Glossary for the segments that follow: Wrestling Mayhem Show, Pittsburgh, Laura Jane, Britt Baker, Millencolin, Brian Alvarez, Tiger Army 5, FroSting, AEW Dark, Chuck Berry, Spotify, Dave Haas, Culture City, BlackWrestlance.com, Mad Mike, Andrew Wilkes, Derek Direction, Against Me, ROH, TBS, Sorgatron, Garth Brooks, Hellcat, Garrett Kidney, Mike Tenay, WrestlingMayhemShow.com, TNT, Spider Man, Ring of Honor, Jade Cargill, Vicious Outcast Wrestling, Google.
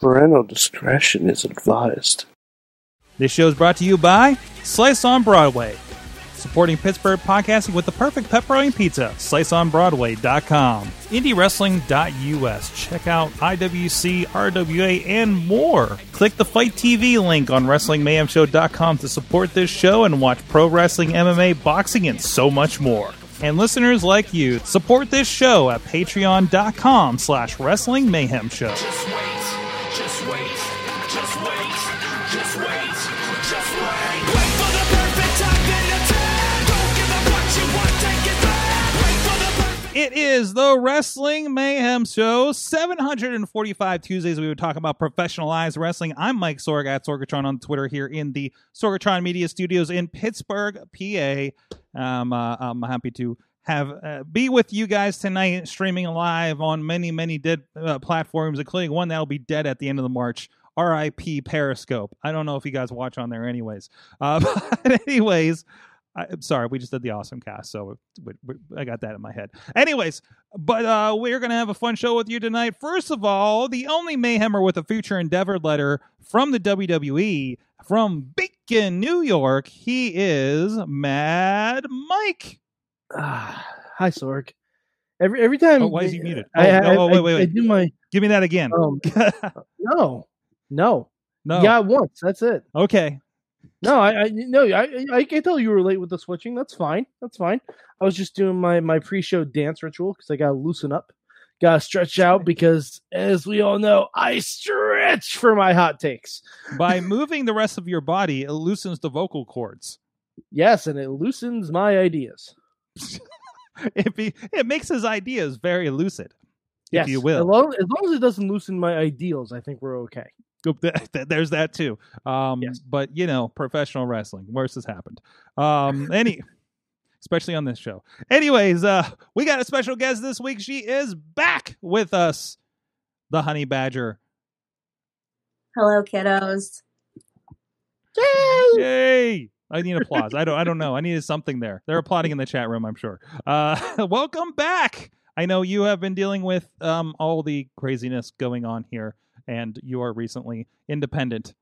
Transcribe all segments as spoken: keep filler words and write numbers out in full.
Parental discretion is advised. This show is brought to you by Slice on Broadway, supporting Pittsburgh podcasting with the perfect pepperoni pizza. Slice on Broadway dot com. Indy Wrestling dot U S. Check out I W C, R W A, and more. Click the Fight T V link on Wrestling Mayhem Show dot com to support this show and watch pro wrestling, M M A, boxing, and so much more. And listeners like you, support this show at Patreon dot com slash Wrestling Mayhem Show. Just wait, just wait, just wait, just wait, just wait. Wait for the perfect time to attack. Don't give up what you want, take it back. Wait for the perfect... It is the Wrestling Mayhem Show. seven hundred forty-five Tuesdays we would talk about professionalized wrestling. I'm Mike Sorgat, at Sorgatron on Twitter, here in the Sorgatron Media Studios in Pittsburgh, P A. Um, uh, I'm happy to have uh, be with you guys tonight, streaming live on many, many dead uh, platforms, including one that'll be dead at the end of the March. R I P Periscope. I don't know if you guys watch on there anyways. Uh, but anyways, I, I'm sorry, we just did the awesome cast, so we, we, I got that in my head. Anyways, but uh, we're going to have a fun show with you tonight. First of all, the only Mayhemmer with a future endeavor letter from the W W E, from Big in New York, he is Mad Mike. Ah, hi, Sorg. Every every time. Oh, why is he muted? Oh, I, no, I, oh wait, wait, wait. I do my, Give me that again. Um, no, no, no. Yeah, once. That's it. Okay. No, I, I no, I, I can tell you were late with the switching. That's fine. That's fine. I was just doing my my pre-show dance ritual because I gotta loosen up, gotta stretch out because, as we all know, I stretch for my hot takes. By moving the rest of your body, it loosens the vocal cords. Yes, and it loosens my ideas. it be, it makes his ideas very lucid, yes, if you will. As long, as long as it doesn't loosen my ideals, I think we're okay. There's that too. Um, yes. But, you know, professional wrestling, worse has happened. Um, any... Especially on this show. Anyways, uh, we got a special guest this week. She is back with us, the Honey Badger. Hello, kiddos. Yay! Yay! I need applause. I don't. I don't know. I needed something there. They're applauding in the chat room, I'm sure. Uh, welcome back. I know you have been dealing with um, all the craziness going on here, and you are recently independent.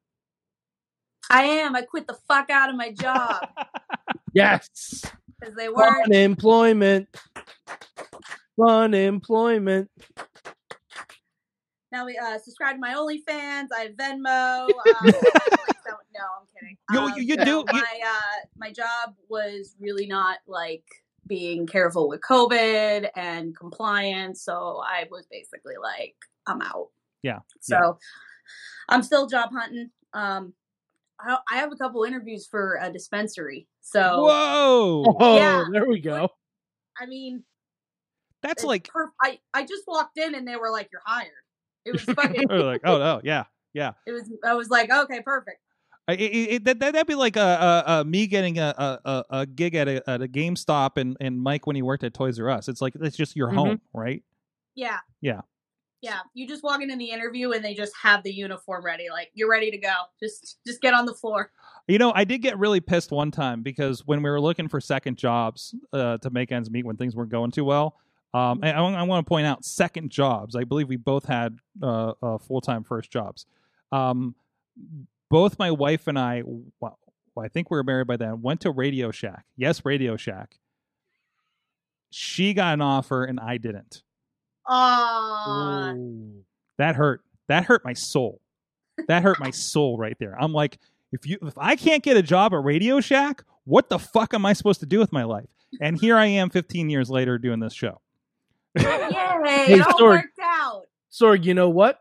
I am. I quit the fuck out of my job. Yes. Because they were unemployment. Unemployment. Now we uh, subscribe to my OnlyFans. I have Venmo. Um, don't, no, I'm kidding. Um, you, you, you so do. My you... Uh, my job was really not like being careful with COVID and compliance, so I was basically like, I'm out. Yeah. So yeah. I'm still job hunting. Um, I have a couple interviews for a dispensary. So whoa, oh, yeah. There we go. I mean, that's like perf- I, I just walked in and they were like, "You're hired." It was fucking. We're like, oh no, yeah, yeah. It was. I was like, okay, perfect. I, it, it, that that'd be like a, a, a me getting a, a, a gig at a at a GameStop and, and Mike when he worked at Toys R Us. It's like it's just your mm-hmm. home, right? Yeah. Yeah. Yeah, you just walk into the interview and they just have the uniform ready. Like, you're ready to go. Just just get on the floor. You know, I did get really pissed one time because when we were looking for second jobs uh, to make ends meet when things weren't going too well, um, and I, I want to point out second jobs. I believe we both had uh, uh, full-time first jobs. Um, both my wife and I, well, I think we were married by then, went to Radio Shack. Yes, Radio Shack. She got an offer and I didn't. Uh, that hurt. That hurt my soul. That hurt my soul right there. I'm like, if you, if I can't get a job at Radio Shack, what the fuck am I supposed to do with my life? And here I am fifteen years later doing this show. Yay, it all worked out. Sorg, you know what?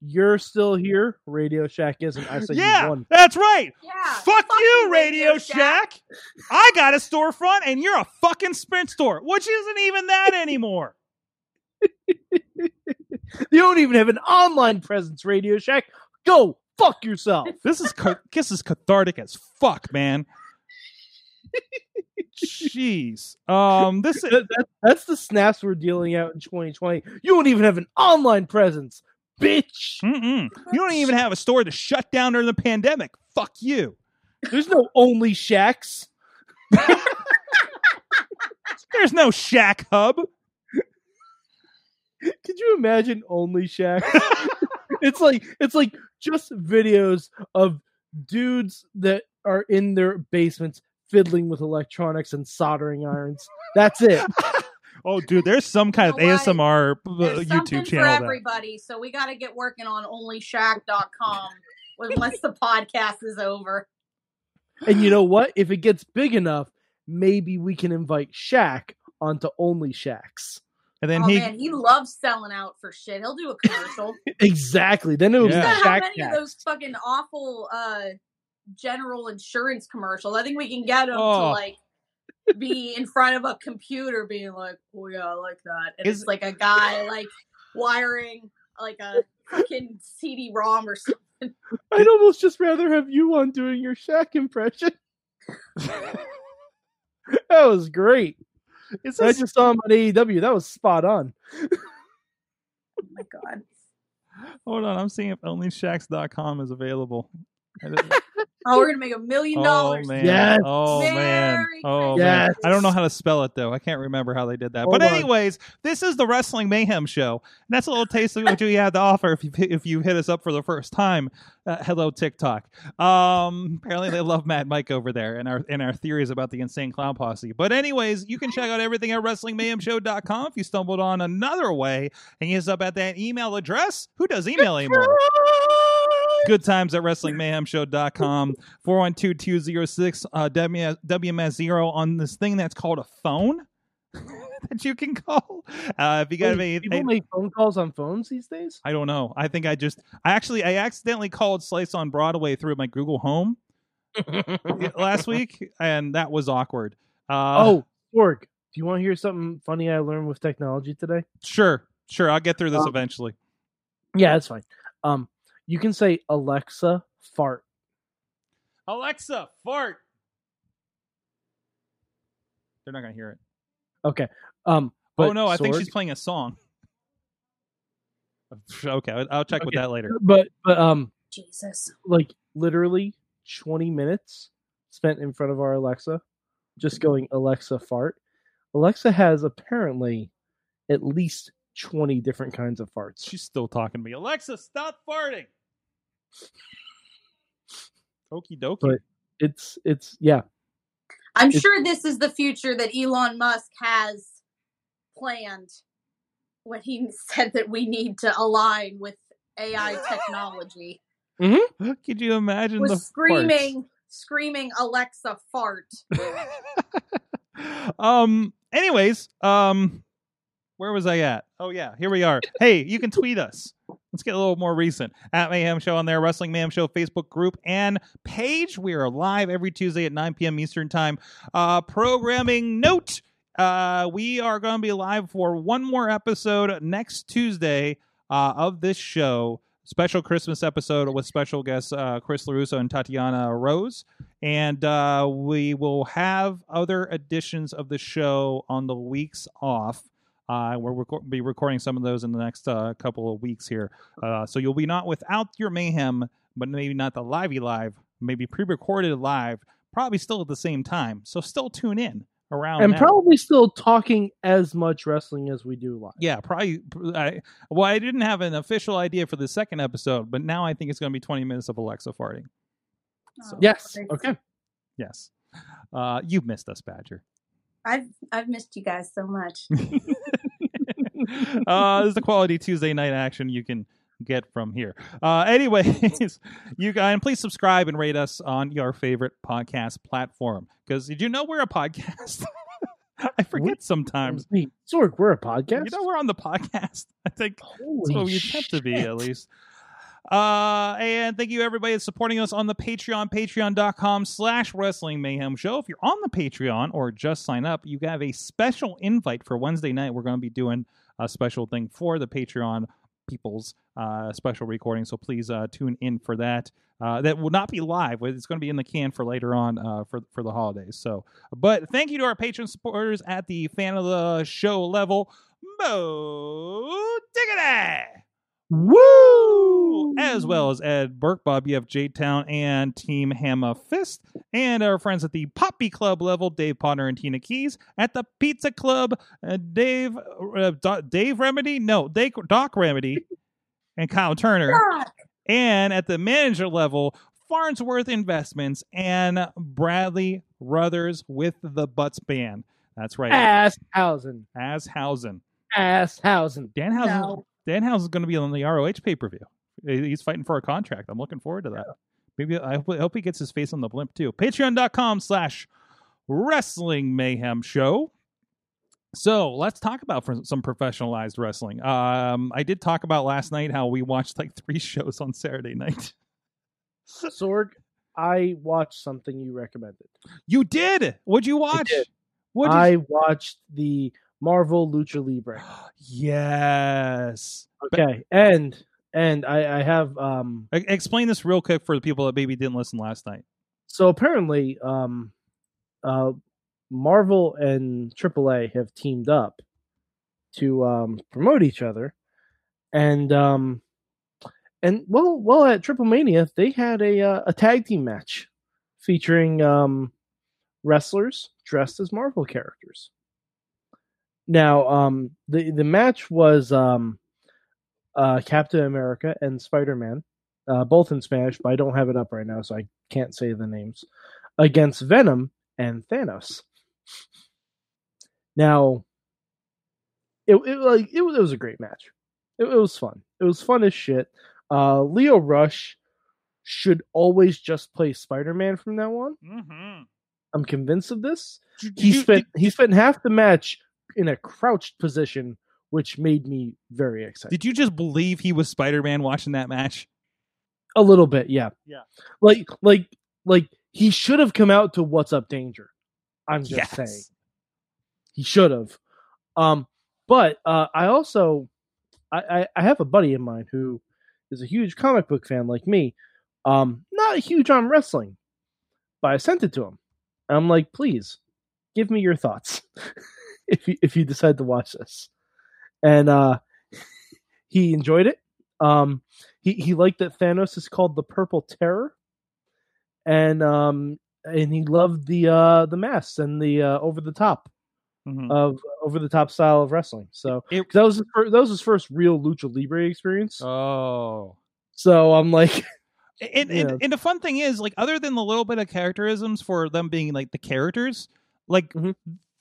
You're still here. Radio Shack isn't. I said yeah, you won. That's right. Yeah, fuck, fuck you, Radio, Radio Shack. Shack. I got a storefront and you're a fucking Sprint store, which isn't even that anymore. You don't even have an online presence, Radio Shack. Go fuck yourself. This is ca- this is cathartic as fuck, man. Jeez. Um, this is- that, that, that's the snaps we're dealing out in twenty twenty. You don't even have an online presence, bitch. Mm-mm. You don't even have a store to shut down during the pandemic. Fuck you. There's no Only Shacks. There's no Shack Hub. Could you imagine Only Shaq? It's like it's like just videos of dudes that are in their basements fiddling with electronics and soldering irons. That's it. Oh, dude, there's some kind you know of A S M R there's YouTube channel for everybody. That. So we got to get working on only shack dot com once the podcast is over. And you know what? If it gets big enough, maybe we can invite Shaq onto Only Shaq's. And then oh, he, man, he loves selling out for shit. He'll do a commercial. Exactly. Then it was yeah. Shaq. How many Shaq. Of those fucking awful uh, general insurance commercials? I think we can get him oh. to like be in front of a computer, being like, "Oh yeah, I like that." And Is, it's like a guy like wiring like a fucking C D ROM or something. I'd almost just rather have you on doing your Shaq impression. That was great. This... I just saw him on A E W. That was spot on. Oh my god! Hold on, I'm seeing if only shacks dot com is available. Oh, we're gonna make a million dollars! Oh man! Yes. Oh Merry man! Oh yes. man! I don't know how to spell it though. I can't remember how they did that. Hold but anyways, on. This is the Wrestling Mayhem Show. And that's a little taste of what you have to offer if you if you hit us up for the first time. Uh, hello TikTok. Um, apparently they love Mad Mike over there and our and our theories about the Insane Clown Posse. But anyways, you can check out everything at wrestling mayhem show dot com if you stumbled on another way and you hit us up at that email address. Who does email anymore? Good times at wrestling mayhem show dot com. four one two, two oh six uh, W M S zero on this thing that's called a phone that you can call. Uh, if you got any, people make phone calls on phones these days? I don't know. I think I just, I actually, I accidentally called Slice on Broadway through my Google Home last week, and that was awkward. Uh, oh, Sorg, do you want to hear something funny I learned with technology today? Sure, sure. I'll get through this um, eventually. Yeah, that's fine. Um, You can say, Alexa, fart. Alexa, fart. They're not going to hear it. Okay. Um, but oh, no, Sorg... I think she's playing a song. Okay, I'll check okay. with that later. But, but um, Jesus. Like, literally twenty minutes spent in front of our Alexa, just going, Alexa, fart. Alexa has apparently at least twenty different kinds of farts. She's still talking to me. Alexa, stop farting. Okie dokie. But it's it's yeah. I'm it's, sure this is the future that Elon Musk has planned when he said that we need to align with A I technology. Mm-hmm. Could you imagine the screaming, farts? screaming Alexa fart? um. Anyways. Um. Where was I at? Oh, yeah. Here we are. Hey, you can tweet us. Let's get a little more recent. At Mayhem Show on there, Wrestling Mayhem Show Facebook group and page. We are live every Tuesday at nine p.m. Eastern Time. Uh, programming note, uh, we are going to be live for one more episode next Tuesday uh, of this show. Special Christmas episode with special guests uh, Chris LaRusso and Tatiana Rose. And uh, we will have other editions of the show on the weeks off. Uh, we'll reco- be recording some of those in the next uh, couple of weeks here. Uh, so you'll be not without your mayhem, but maybe not the livey live, maybe pre-recorded live, probably still at the same time. So still tune in around and now. Probably still talking as much wrestling as we do live. Yeah, probably. I, well, I didn't have an official idea for the second episode, but now I think it's going to be twenty minutes of Alexa farting. So. Oh, yes. Okay. Yes. Uh, you missed us, Badger. I've I've missed you guys so much. uh, this is the quality Tuesday night action you can get from here. Uh, anyways, you guys, and please subscribe and rate us on your favorite podcast platform. Because did you know we're a podcast? I forget sometimes. Wait, Sorg, we're a podcast? You know we're on the podcast. I think Holy that's what we shit. attempt to be, at least. Uh, and thank you everybody that's supporting us on the Patreon, patreon.com slash Wrestling Mayhem Show. If you're on the Patreon or just sign up, you have a special invite for Wednesday night. We're going to be doing a special thing for the Patreon people's uh, special recording. So please uh, tune in for that. Uh, that will not be live. It's going to be in the can for later on uh, for, for the holidays. So, but thank you to our Patreon supporters at the fan of the show level. Mo Diggity! Woo! As well as Ed Burke, Bobby F. J Town, and Team Hammer Fist, and our friends at the Poppy Club level, Dave Potter and Tina Keys, at the Pizza Club, uh, Dave, uh, Do- Dave Remedy, no, Dave, Doc Remedy, and Kyle Turner. Fuck. And at the manager level, Farnsworth Investments and Bradley Ruthers with the Butts Band. That's right. Asshausen. Asshausen. Asshausen. Danhausen. No. Danhausen's going to be on the R O H pay-per-view. He's fighting for a contract. I'm looking forward to that. Yeah. Maybe I hope, I hope he gets his face on the blimp too. Patreon.com slash Wrestling Mayhem Show. So let's talk about some professionalized wrestling. Um, I did talk about last night how we watched like three shows on Saturday night. Sorg, I watched something you recommended. You did? What'd you watch? I, What'd I you... watched the Marvel Lucha Libre. Yes. Okay. But... And and I, I have... Um... Explain this real quick for the people that maybe didn't listen last night. So apparently... Um, uh, Marvel and triple A have teamed up to um, promote each other, and um, and well, well at Triple Mania they had a uh, a tag team match featuring um, wrestlers dressed as Marvel characters. Now um, the the match was um, uh, Captain America and Spider Man, uh, both in Spanish, but I don't have it up right now, so I can't say the names, against Venom and Thanos. Now, it it like it was, it was a great match. It, it was fun. It was fun as shit. Uh, Leo Rush should always just play Spider Man from now on. Mm-hmm. I'm convinced of this. He spent he spent half the match in a crouched position, which made me very excited. Did you just believe he was Spider Man watching that match? A little bit, yeah, yeah. Like like like he should have come out to "What's Up, Danger." I'm just yes. saying. He should have. Um, but uh, I also, I, I, I have a buddy of mine who is a huge comic book fan like me. Um, not huge on wrestling, but I sent it to him. And I'm like, please, give me your thoughts if you, if you decide to watch this. And uh, he enjoyed it. Um, he, he liked that Thanos is called the Purple Terror. And... Um, And he loved the uh, the masks and the uh, over the top mm-hmm. of over the top style of wrestling. So it, that was his first, that was his first real Lucha Libre experience. Oh, so I'm like, and, and, and the fun thing is, like, other than the little bit of characterisms for them being like the characters, like mm-hmm.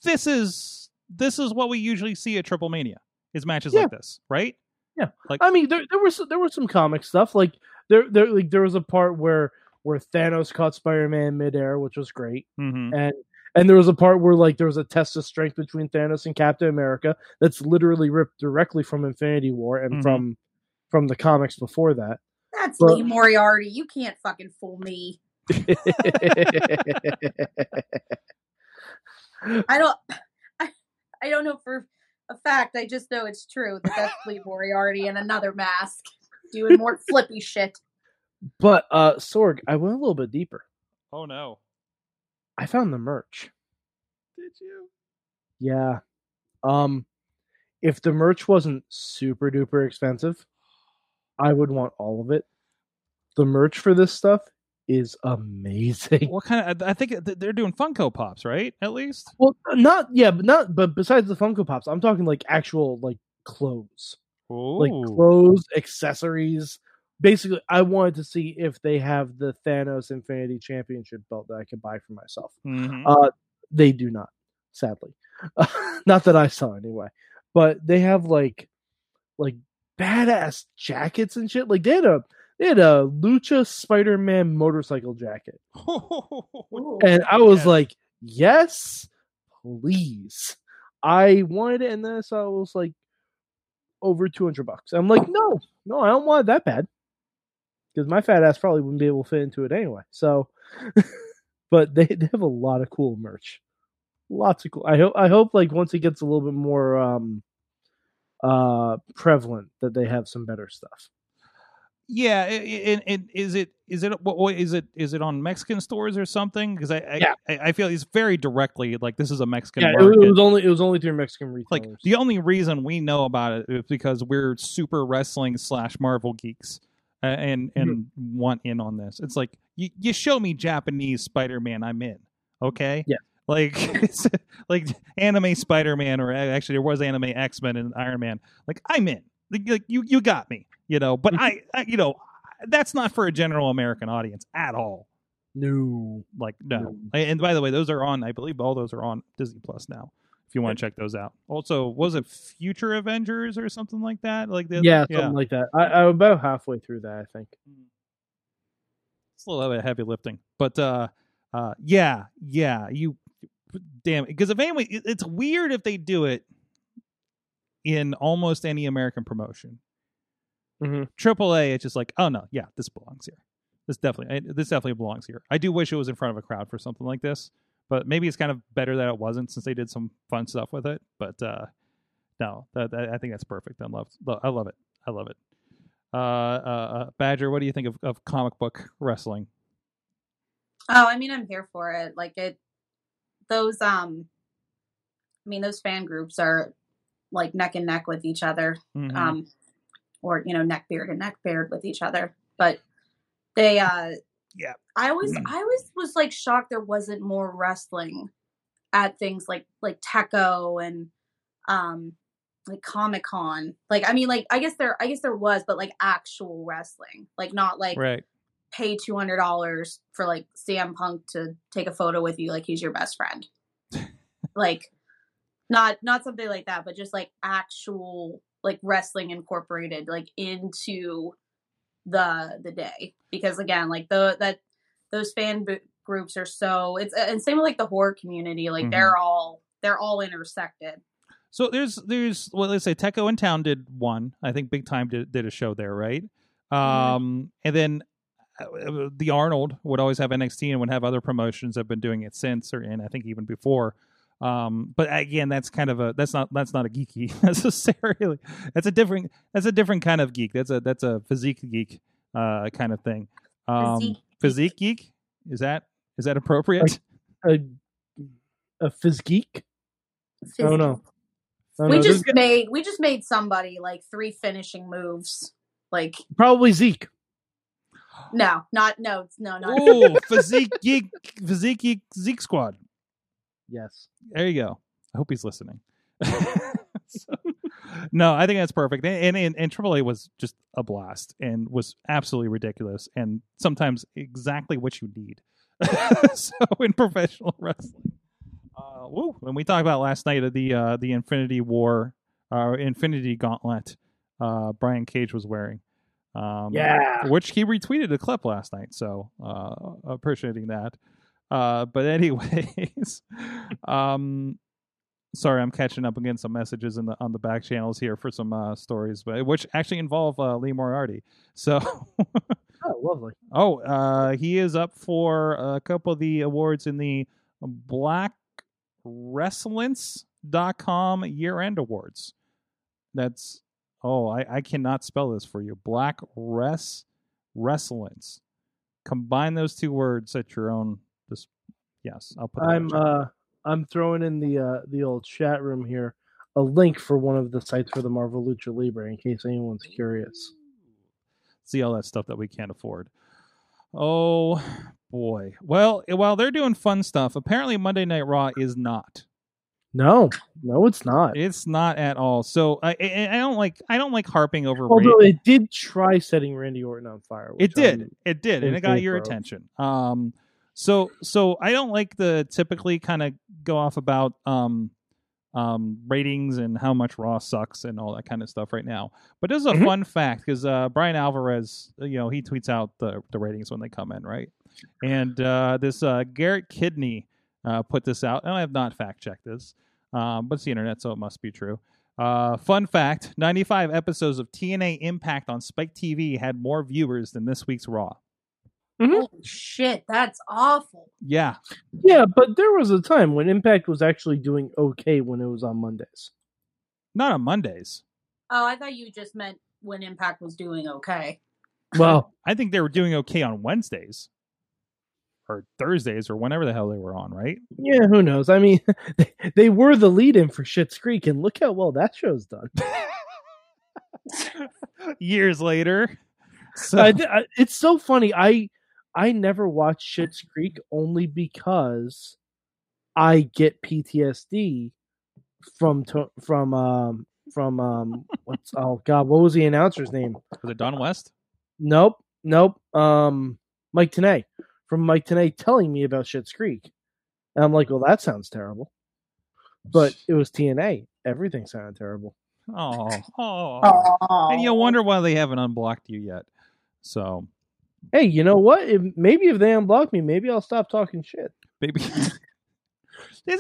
this is this is what we usually see at Triple Mania is matches yeah. like this, right? Yeah, like I mean, there there was there was some comic stuff like there there like there was a part where. where Thanos caught Spider-Man midair, which was great. Mm-hmm. And and there was a part where like there was a test of strength between Thanos and Captain America that's literally ripped directly from Infinity War and mm-hmm. from from the comics before that. That's but, Lee Moriarty. You can't fucking fool me. I don't I, I don't know for a fact. I just know it's true that that's Lee Moriarty in another mask doing more flippy shit. But, uh, Sorg, I went a little bit deeper. Oh, no. I found the merch. Did you? Yeah. Um, if the merch wasn't super duper expensive, I would want all of it. The merch for this stuff is amazing. What kind of, I think they're doing Funko Pops, right? At least? Well, not, yeah, but not, but besides the Funko Pops, I'm talking like actual, like, clothes. Ooh. Like clothes, accessories. Basically, I wanted to see if they have the Thanos Infinity Championship belt that I could buy for myself. Mm-hmm. Uh, they do not, sadly. Uh, not that I saw anyway. But they have like, like badass jackets and shit. Like they had a they had a Lucha Spider Man motorcycle jacket, oh, and I was yeah. like, yes, please. I wanted it, and then I saw it was like over two hundred bucks. I'm like, no, no, I don't want it that bad. Because my fat ass probably wouldn't be able to fit into it anyway. So, but they, they have a lot of cool merch. Lots of cool. I hope. I hope like once it gets a little bit more um, uh, prevalent that they have some better stuff. Yeah, and, and is it is it what is it is it on Mexican stores or something? Because I I, yeah. I I feel it's very directly like this is a Mexican. Yeah, market. It was only it was only through Mexican retailers. Like the only reason we know about it is because we're super wrestling slash Marvel geeks. And and mm-hmm. want in on this. It's like you, you show me Japanese Spider-Man, I'm in. Okay, yeah. Like it's, like anime Spider-Man, or actually there was anime X-Men and Iron Man. Like I'm in. Like, you you got me, you know. But I, I, you know, that's not for a general American audience at all. No, like no. no. And by the way, those are on. I believe all those are on Disney Plus now. If you want to check those out. Also, was it Future Avengers or something like that? Like the, yeah, something yeah. like that. I, I'm about halfway through that, I think. It's a little bit of heavy lifting, but uh, uh, yeah, yeah. You damn, because if anyway, it, it's weird if they do it in almost any American promotion. Mm-hmm. Triple A, it's just like, oh no, yeah, this belongs here. This definitely, this definitely belongs here. I do wish it was in front of a crowd for something like this. But maybe it's kind of better that it wasn't, since they did some fun stuff with it. But uh, no, that, that, I think that's perfect. I love, I love it. I love it. Uh, uh, Badger, what do you think of, of comic book wrestling? Oh, I mean, I'm here for it. Like it, those. Um, I mean, those fan groups are like neck and neck with each other, mm-hmm. um, or you know, neck beard and neck beard with each other. But they. Uh, Yeah, I always, I always was like shocked there wasn't more wrestling at things like like Teco and um like Comic Con. Like, I mean, like I guess there, I guess there was, but like actual wrestling, like not like right. pay two hundred dollars for like C M Punk to take a photo with you, like he's your best friend. Like, not not something like that, but just like actual like wrestling incorporated like into the the day, because again like the that those fan bo- groups are so it's and same with like the horror community, like mm-hmm. they're all they're all intersected. So there's there's well let's say Teco in Town did one, I think Big Time did, did a show there, right? um mm-hmm. And then uh, the Arnold would always have N X T and would have other promotions that have been doing it since, or and I think even before. Um, but again, that's kind of a, that's not, that's not a geeky necessarily. That's a different, that's a different kind of geek. That's a, that's a physique geek, uh, kind of thing. Um, physique, physique geek. Is that, is that appropriate? A, a, a physique? I don't know. I don't we know. just There's made, we just made somebody like three finishing moves. Like probably Zeke. No, not, no, no, not. Oh, physique geek, physique geek, Zeke squad. Yes. There you go. I hope he's listening. So, no, I think that's perfect. And, and and Triple A was just a blast and was absolutely ridiculous and sometimes exactly what you need. So in professional wrestling. Uh, woo. When we talked about last night of the uh, the Infinity War, uh, Infinity Gauntlet, uh, Brian Cage was wearing. Um, yeah. Which he retweeted a clip last night. So uh, appreciating that. Uh, but anyways, um, sorry, I'm catching up again some messages in the on the back channels here for some uh, stories, but which actually involve uh, Lee Moriarty. So, oh, lovely. Oh, uh, he is up for a couple of the awards in the Black Wrestlance dot com year end awards. That's oh, I, I cannot spell this for you. Black Res Wrestlance. Combine those two words at your own. Just yes, I'll put. I'm uh, I'm throwing in the uh, the old chat room here a link for one of the sites for the Marvel Lucha Libre in case anyone's curious. See all that stuff that we can't afford. Oh boy! Well, while they're doing fun stuff, apparently Monday Night Raw is not. No, no, it's not. It's not at all. So I, I, I don't like I don't like harping over. Although Randy. It did try setting Randy Orton on fire. It did. I'm it did, and it got your pro. attention. Um. So, so I don't like the typically kind of go off about um, um, ratings and how much Raw sucks and all that kind of stuff right now. But this is a mm-hmm. fun fact because uh, Brian Alvarez, you know, he tweets out the, the ratings when they come in, right? And uh, this uh, Garrett Kidney uh, put this out, and I have not fact checked this, um, but it's the internet, so it must be true. Uh, fun fact: ninety-five episodes of T N A Impact on Spike T V had more viewers than this week's Raw. Mm-hmm. Oh shit, that's awful. Yeah. Yeah, but there was a time when Impact was actually doing okay when it was on Mondays. Not on Mondays. Oh, I thought you just meant when Impact was doing okay. Well, I think they were doing okay on Wednesdays. Or Thursdays or whenever the hell they were on, right? Yeah, who knows? I mean, they were the lead-in for Schitt's Creek, and look how well that show's done. Years later. So. I, I, it's so funny. I... I never watched Schitt's Creek only because I get P T S D from to- from um, from um, what's oh god, what was the announcer's name? Was it Don West? Nope, nope. Um, Mike Tenay from Mike Tenay telling me about Schitt's Creek, and I'm like, well, that sounds terrible. But it was T N A. Everything sounded terrible. Oh, oh, and you wonder why they haven't unblocked you yet. So, hey, you know what? If, maybe if they unblock me, maybe I'll stop talking shit. Maybe. Isn't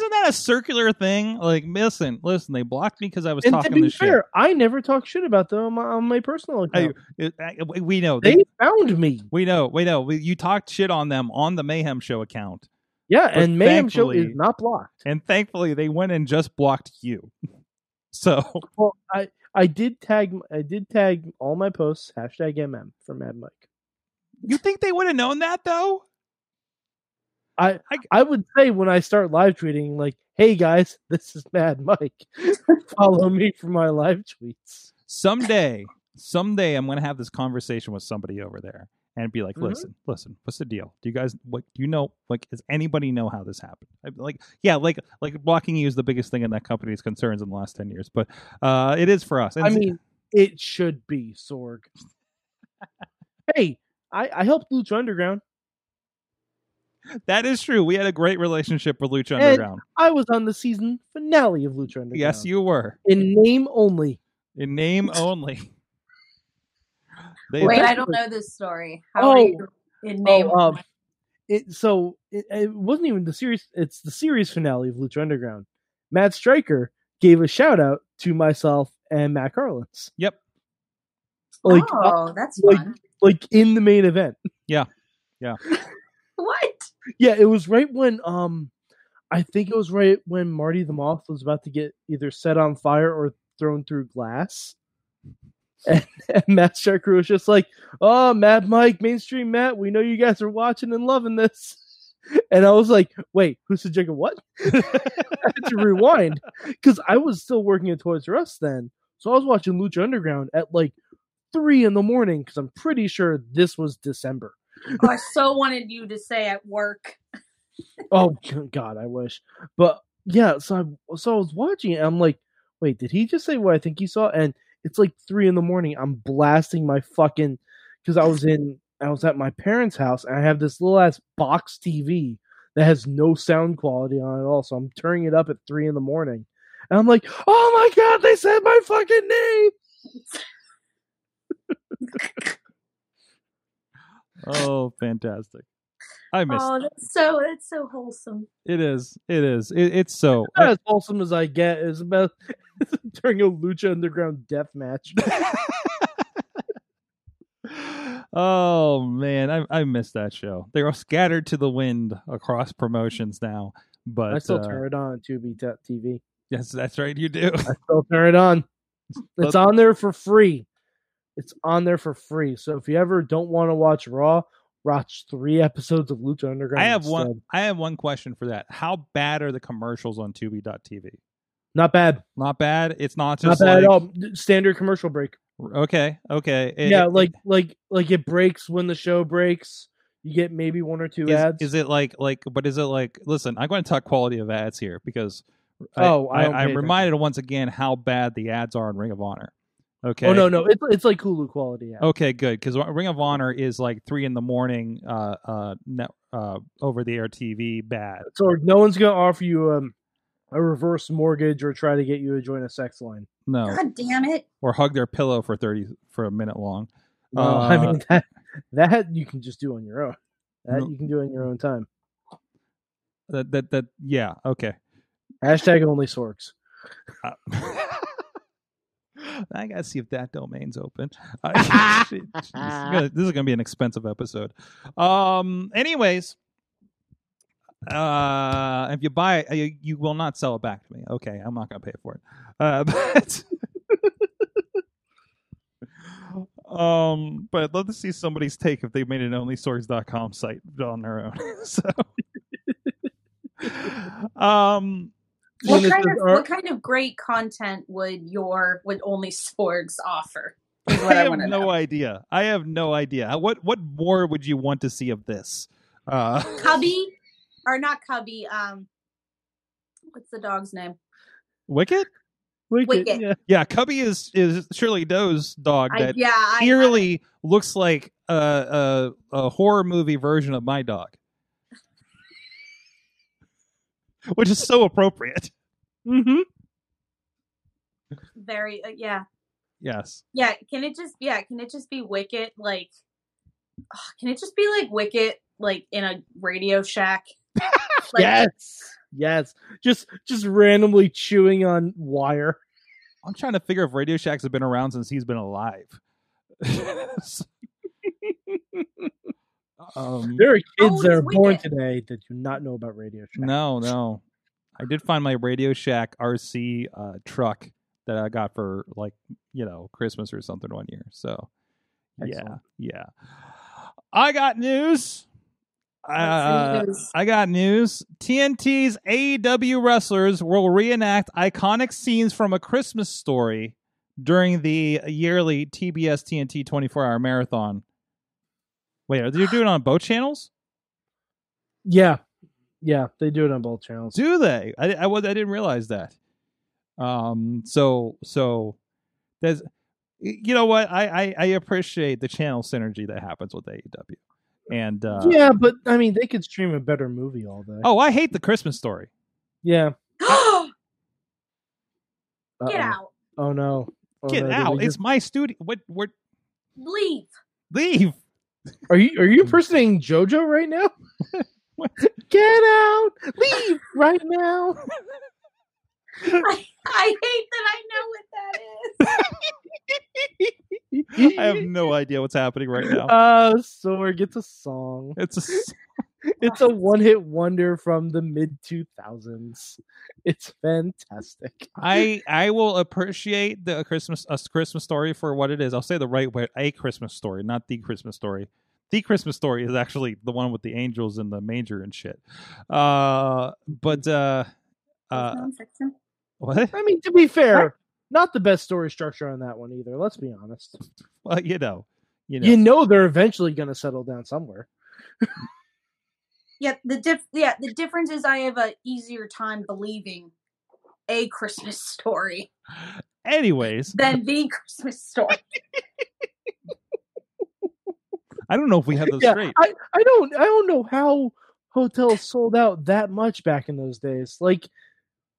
that a circular thing? Like, listen, listen, they blocked me because I was and talking to be fair, shit. I never talk shit about them on my, on my personal account. I, I, we know. They, they found me. We know. We know. We, you talked shit on them on the Mayhem Show account. Yeah, but and Mayhem Show is not blocked. And thankfully, they went and just blocked you. So, well, I, I did tag I did tag all my posts, hashtag M M for Mad Mike. You think they would have known that, though? I, I I would say when I start live tweeting, like, hey guys, this is Mad Mike. Follow me for my live tweets. Someday, someday I'm going to have this conversation with somebody over there and be like, listen, mm-hmm. listen, what's the deal? Do you guys, what do you know, like, does anybody know how this happened? Like, yeah, like, like blocking you is the biggest thing in that company's concerns in the last ten years, but uh, it is for us. And I mean, it should be, Sorg. Hey, I, I helped Lucha Underground. That is true. We had a great relationship with Lucha Underground. And I was on the season finale of Lucha Underground. Yes, you were. In name only. In name only. They Wait, I don't know this story. How oh, are you in name oh, only? Um, it, so it, it wasn't even the series. It's the series finale of Lucha Underground. Matt Striker gave a shout out to myself and Matt Carlins. Yep. Like, oh, that's like, fun. Like in the main event. Yeah. Yeah. What? Yeah, it was right when um, I think it was right when Marty the Moth was about to get either set on fire or thrown through glass, and, and Matt Striker was just like, "Oh, Mad Mike, mainstream Matt, we know you guys are watching and loving this." And I was like, "Wait, who's the jig of what?" I had to rewind because I was still working at Toys R Us then, so I was watching Lucha Underground at like three in the morning because I'm pretty sure this was December. Oh, I so wanted you to say at work. Oh God, I wish. But yeah, so I so I was watching it. And I'm like, wait, did he just say what I think he saw? And it's like three in the morning. I'm blasting my fucking because I was in I was at my parents' house and I have this little ass box T V that has no sound quality on at all. So I'm turning it up at three in the morning, and I'm like, oh my God, they said my fucking name. Oh, fantastic! I missed. Oh, that's so that's so wholesome. It is. It is. It, it's so it's not I, as wholesome as I get. It's about during a Lucha Underground death match. Oh man, I I missed that show. They are scattered to the wind across promotions now. But I still uh, turn it on Tubi T V. Yes, that's right. You do. I still turn it on. It's on there for free. It's on there for free. So if you ever don't want to watch Raw, watch three episodes of Lucha Underground. I have instead. one I have one question for that. How bad are the commercials on Tubi T V? Not bad. Not bad. It's not just not bad like... at all. Standard commercial break. Okay. Okay. It, yeah, like it, like like it breaks when the show breaks. You get maybe one or two is, ads. Is it like like but is it like listen, I'm going to talk quality of ads here because oh, I, I, I I'm reminded them. once again how bad the ads are in Ring of Honor. Okay. Oh no, no, it's it's like Hulu quality. Yeah. Okay, good, because Ring of Honor is like three in the morning, uh, uh, net, uh, over the air T V bad. So no one's gonna offer you um, a reverse mortgage or try to get you to join a sex line. No, God damn it, or hug their pillow for thirty for a minute long. No, uh, I mean that that you can just do on your own. That no, you can do in your own time. That that that yeah okay. Hashtag only Sorgs. Uh, I gotta see if that domain's open. Uh, geez, this is gonna be an expensive episode. Um. Anyways, uh, if you buy it, you, you will not sell it back to me. Okay, I'm not gonna pay for it. Uh, but um, but I'd love to see somebody's take if they made an only sorgs dot com site on their own. so, um. What kind, of, what kind of great content would your would only Sorgs offer? I have I no know. idea. I have no idea. What what more would you want to see of this? Uh, Cubby, or not Cubby? Um, what's the dog's name? Wicket. Wicket. Wicket. Yeah. yeah, Cubby is is Shirley Doe's dog that I, yeah, I, eerily I, looks like a, a a horror movie version of my dog, which is so appropriate. Mm-hmm. Very uh, yeah. Yes. Yeah. Can it just yeah? Can it just be Wicket? Like, oh, can it just be like Wicket, like in a Radio Shack? Like, yes. Yes, just just randomly chewing on wire. I'm trying to figure if Radio Shack's have been around since he's been alive. um, there are kids that are born today that do not know about Radio Shack. No, no. I did find my Radio Shack R C uh, truck that I got for, like, you know, Christmas or something one year. So, Excellent. yeah, yeah. I got news. Uh, I got news. T N T's A E W wrestlers will reenact iconic scenes from A Christmas Story during the yearly T B S T N T twenty-four hour marathon. Wait, are they doing it on both channels? Yeah. Yeah, they do it on both channels. Do they? I, I, I didn't realize that. Um. So, so there's, you know what? I, I, I appreciate the channel synergy that happens with A E W. And uh, yeah, but I mean, they could stream a better movie all day. Oh, I hate The Christmas Story. Yeah. Get out. Oh no. Oh, Get no. out. It's my studio. What? What? Leave. Leave. Are you Are you impersonating JoJo right now? Get out. Leave right now. I, I hate that I know what that is. I have no idea what's happening right now. Uh, Sorg, it's a song. It's a, it's a one-hit wonder from the mid two thousands. It's fantastic. I I will appreciate the Christmas a Christmas Story for what it is. I'll say the right way. A Christmas Story, not The Christmas Story. The Christmas Story is actually the one with the angels in the manger and shit. Uh, but... Uh, uh, What? I mean, to be fair, not the best story structure on that one either. Let's be honest. Well, you know, you know, you know they're eventually going to settle down somewhere. yeah, the diff- yeah, the difference is I have an easier time believing A Christmas Story, anyways, than The Christmas Story. I don't know if we have those yeah, straight. I, I don't. I don't know how hotels sold out that much back in those days. Like.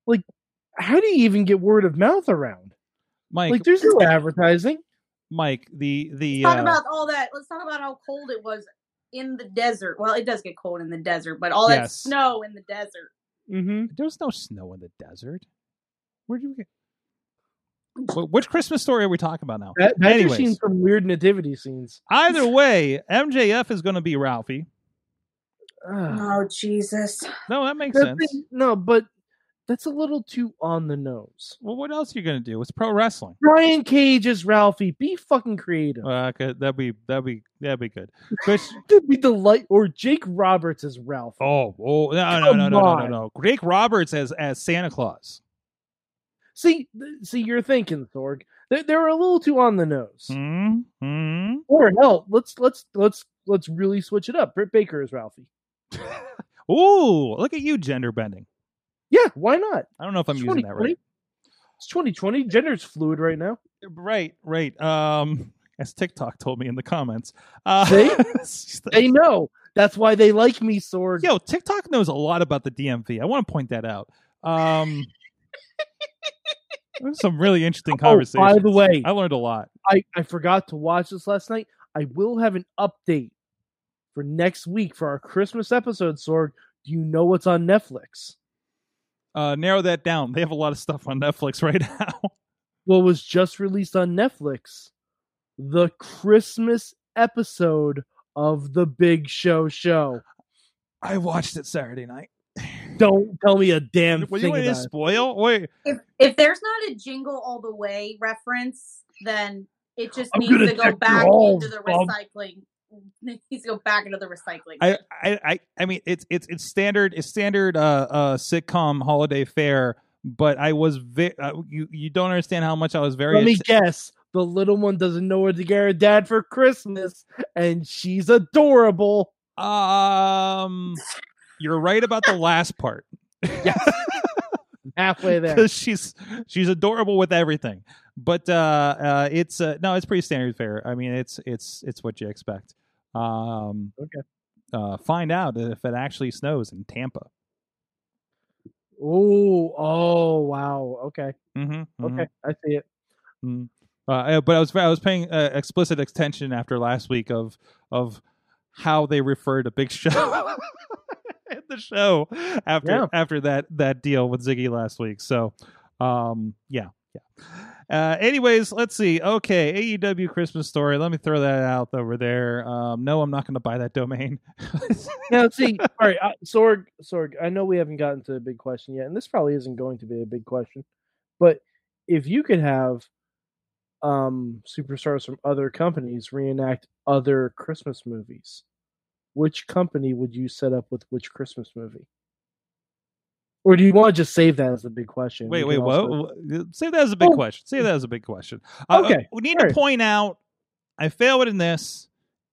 Like, how do you even get word of mouth around? Mike, like, there's no advertising. Mike, the the let's talk uh, about all that. Let's talk about how cold it was in the desert. Well, it does get cold in the desert, but all yes. that snow in the desert. Mm-hmm. There's no snow in the desert. Where do you get? Which Christmas Story are we talking about now? That, that Anyways, seen some weird nativity scenes. Either way, M J F is going to be Ralphie. Ugh. Oh Jesus! No, that makes that sense. Thing, no, but. That's a little too on the nose. Well, what else are you going to do? It's pro wrestling. Brian Cage is Ralphie. Be fucking creative. Uh, okay, that'd be that'd be that'd be good. That'd be delight. Or Jake Roberts as Ralphie. Oh, oh no, no, no, no, no, no, no, Jake Roberts as as Santa Claus. See, see, you're thinking, Sorg. They they're a little too on the nose. Mm-hmm. Or hell, let's let's let's let's really switch it up. Britt Baker is Ralphie. Ooh, look at you, gender bending. Yeah, why not? I don't know if I'm using that right. It's twenty twenty. Gender's fluid right now. Right, right. Um, as TikTok told me in the comments. Uh, See? They know. That's why they like me, Sorg. Yo, TikTok knows a lot about the D M V. I want to point that out. Um, there's some really interesting conversations. Oh, by the way, I learned a lot. I, I forgot to watch this last night. I will have an update for next week for our Christmas episode, Sorg. Do you know what's on Netflix? Uh, narrow that down. They have a lot of stuff on Netflix right now. Well, it was just released on Netflix. The Christmas episode of The Big Show Show. I watched it Saturday night. Don't tell me a damn what, thing you want about to spoil? It. Wait. If, if there's not a Jingle All the Way reference, then it just I'm needs to go back all, into the Bob. recycling. Needs to go back into the recycling. I, I, I, I mean, it's it's it's standard, it's standard uh, uh, sitcom holiday fare. But I was vi- uh, you you don't understand how much I was very. Let me ins- guess. The little one doesn't know where to get her dad for Christmas, and she's adorable. Um, you're right about the last part. Yeah. halfway there. she's she's adorable with everything, but uh, uh, it's uh, no, it's pretty standard fare. I mean, it's it's it's what you expect. Um, okay. Uh, find out if it actually snows in Tampa. Oh, oh, wow. Okay. Mm-hmm, okay, mm-hmm. I see it. Mm-hmm. Uh, but I was I was paying uh, explicit attention after last week of of how they referred to Big Show in the show after yeah. after that that deal with Ziggy last week. So, um, yeah, yeah. Uh, anyways, let's see. Okay, A E W Christmas story. Let me throw that out over there. Um, no, I'm not going to buy that domain. Now, see, all right, uh, Sorg, Sorg. I know we haven't gotten to a big question yet, and this probably isn't going to be a big question, but if you could have um superstars from other companies reenact other Christmas movies, which company would you set up with which Christmas movie? Or do you want to just save that as a big question? Wait, wait, also... what? Save that as a big oh. question. Save that as a big question. Uh, okay. Uh, we need All to right. point out, I failed in this.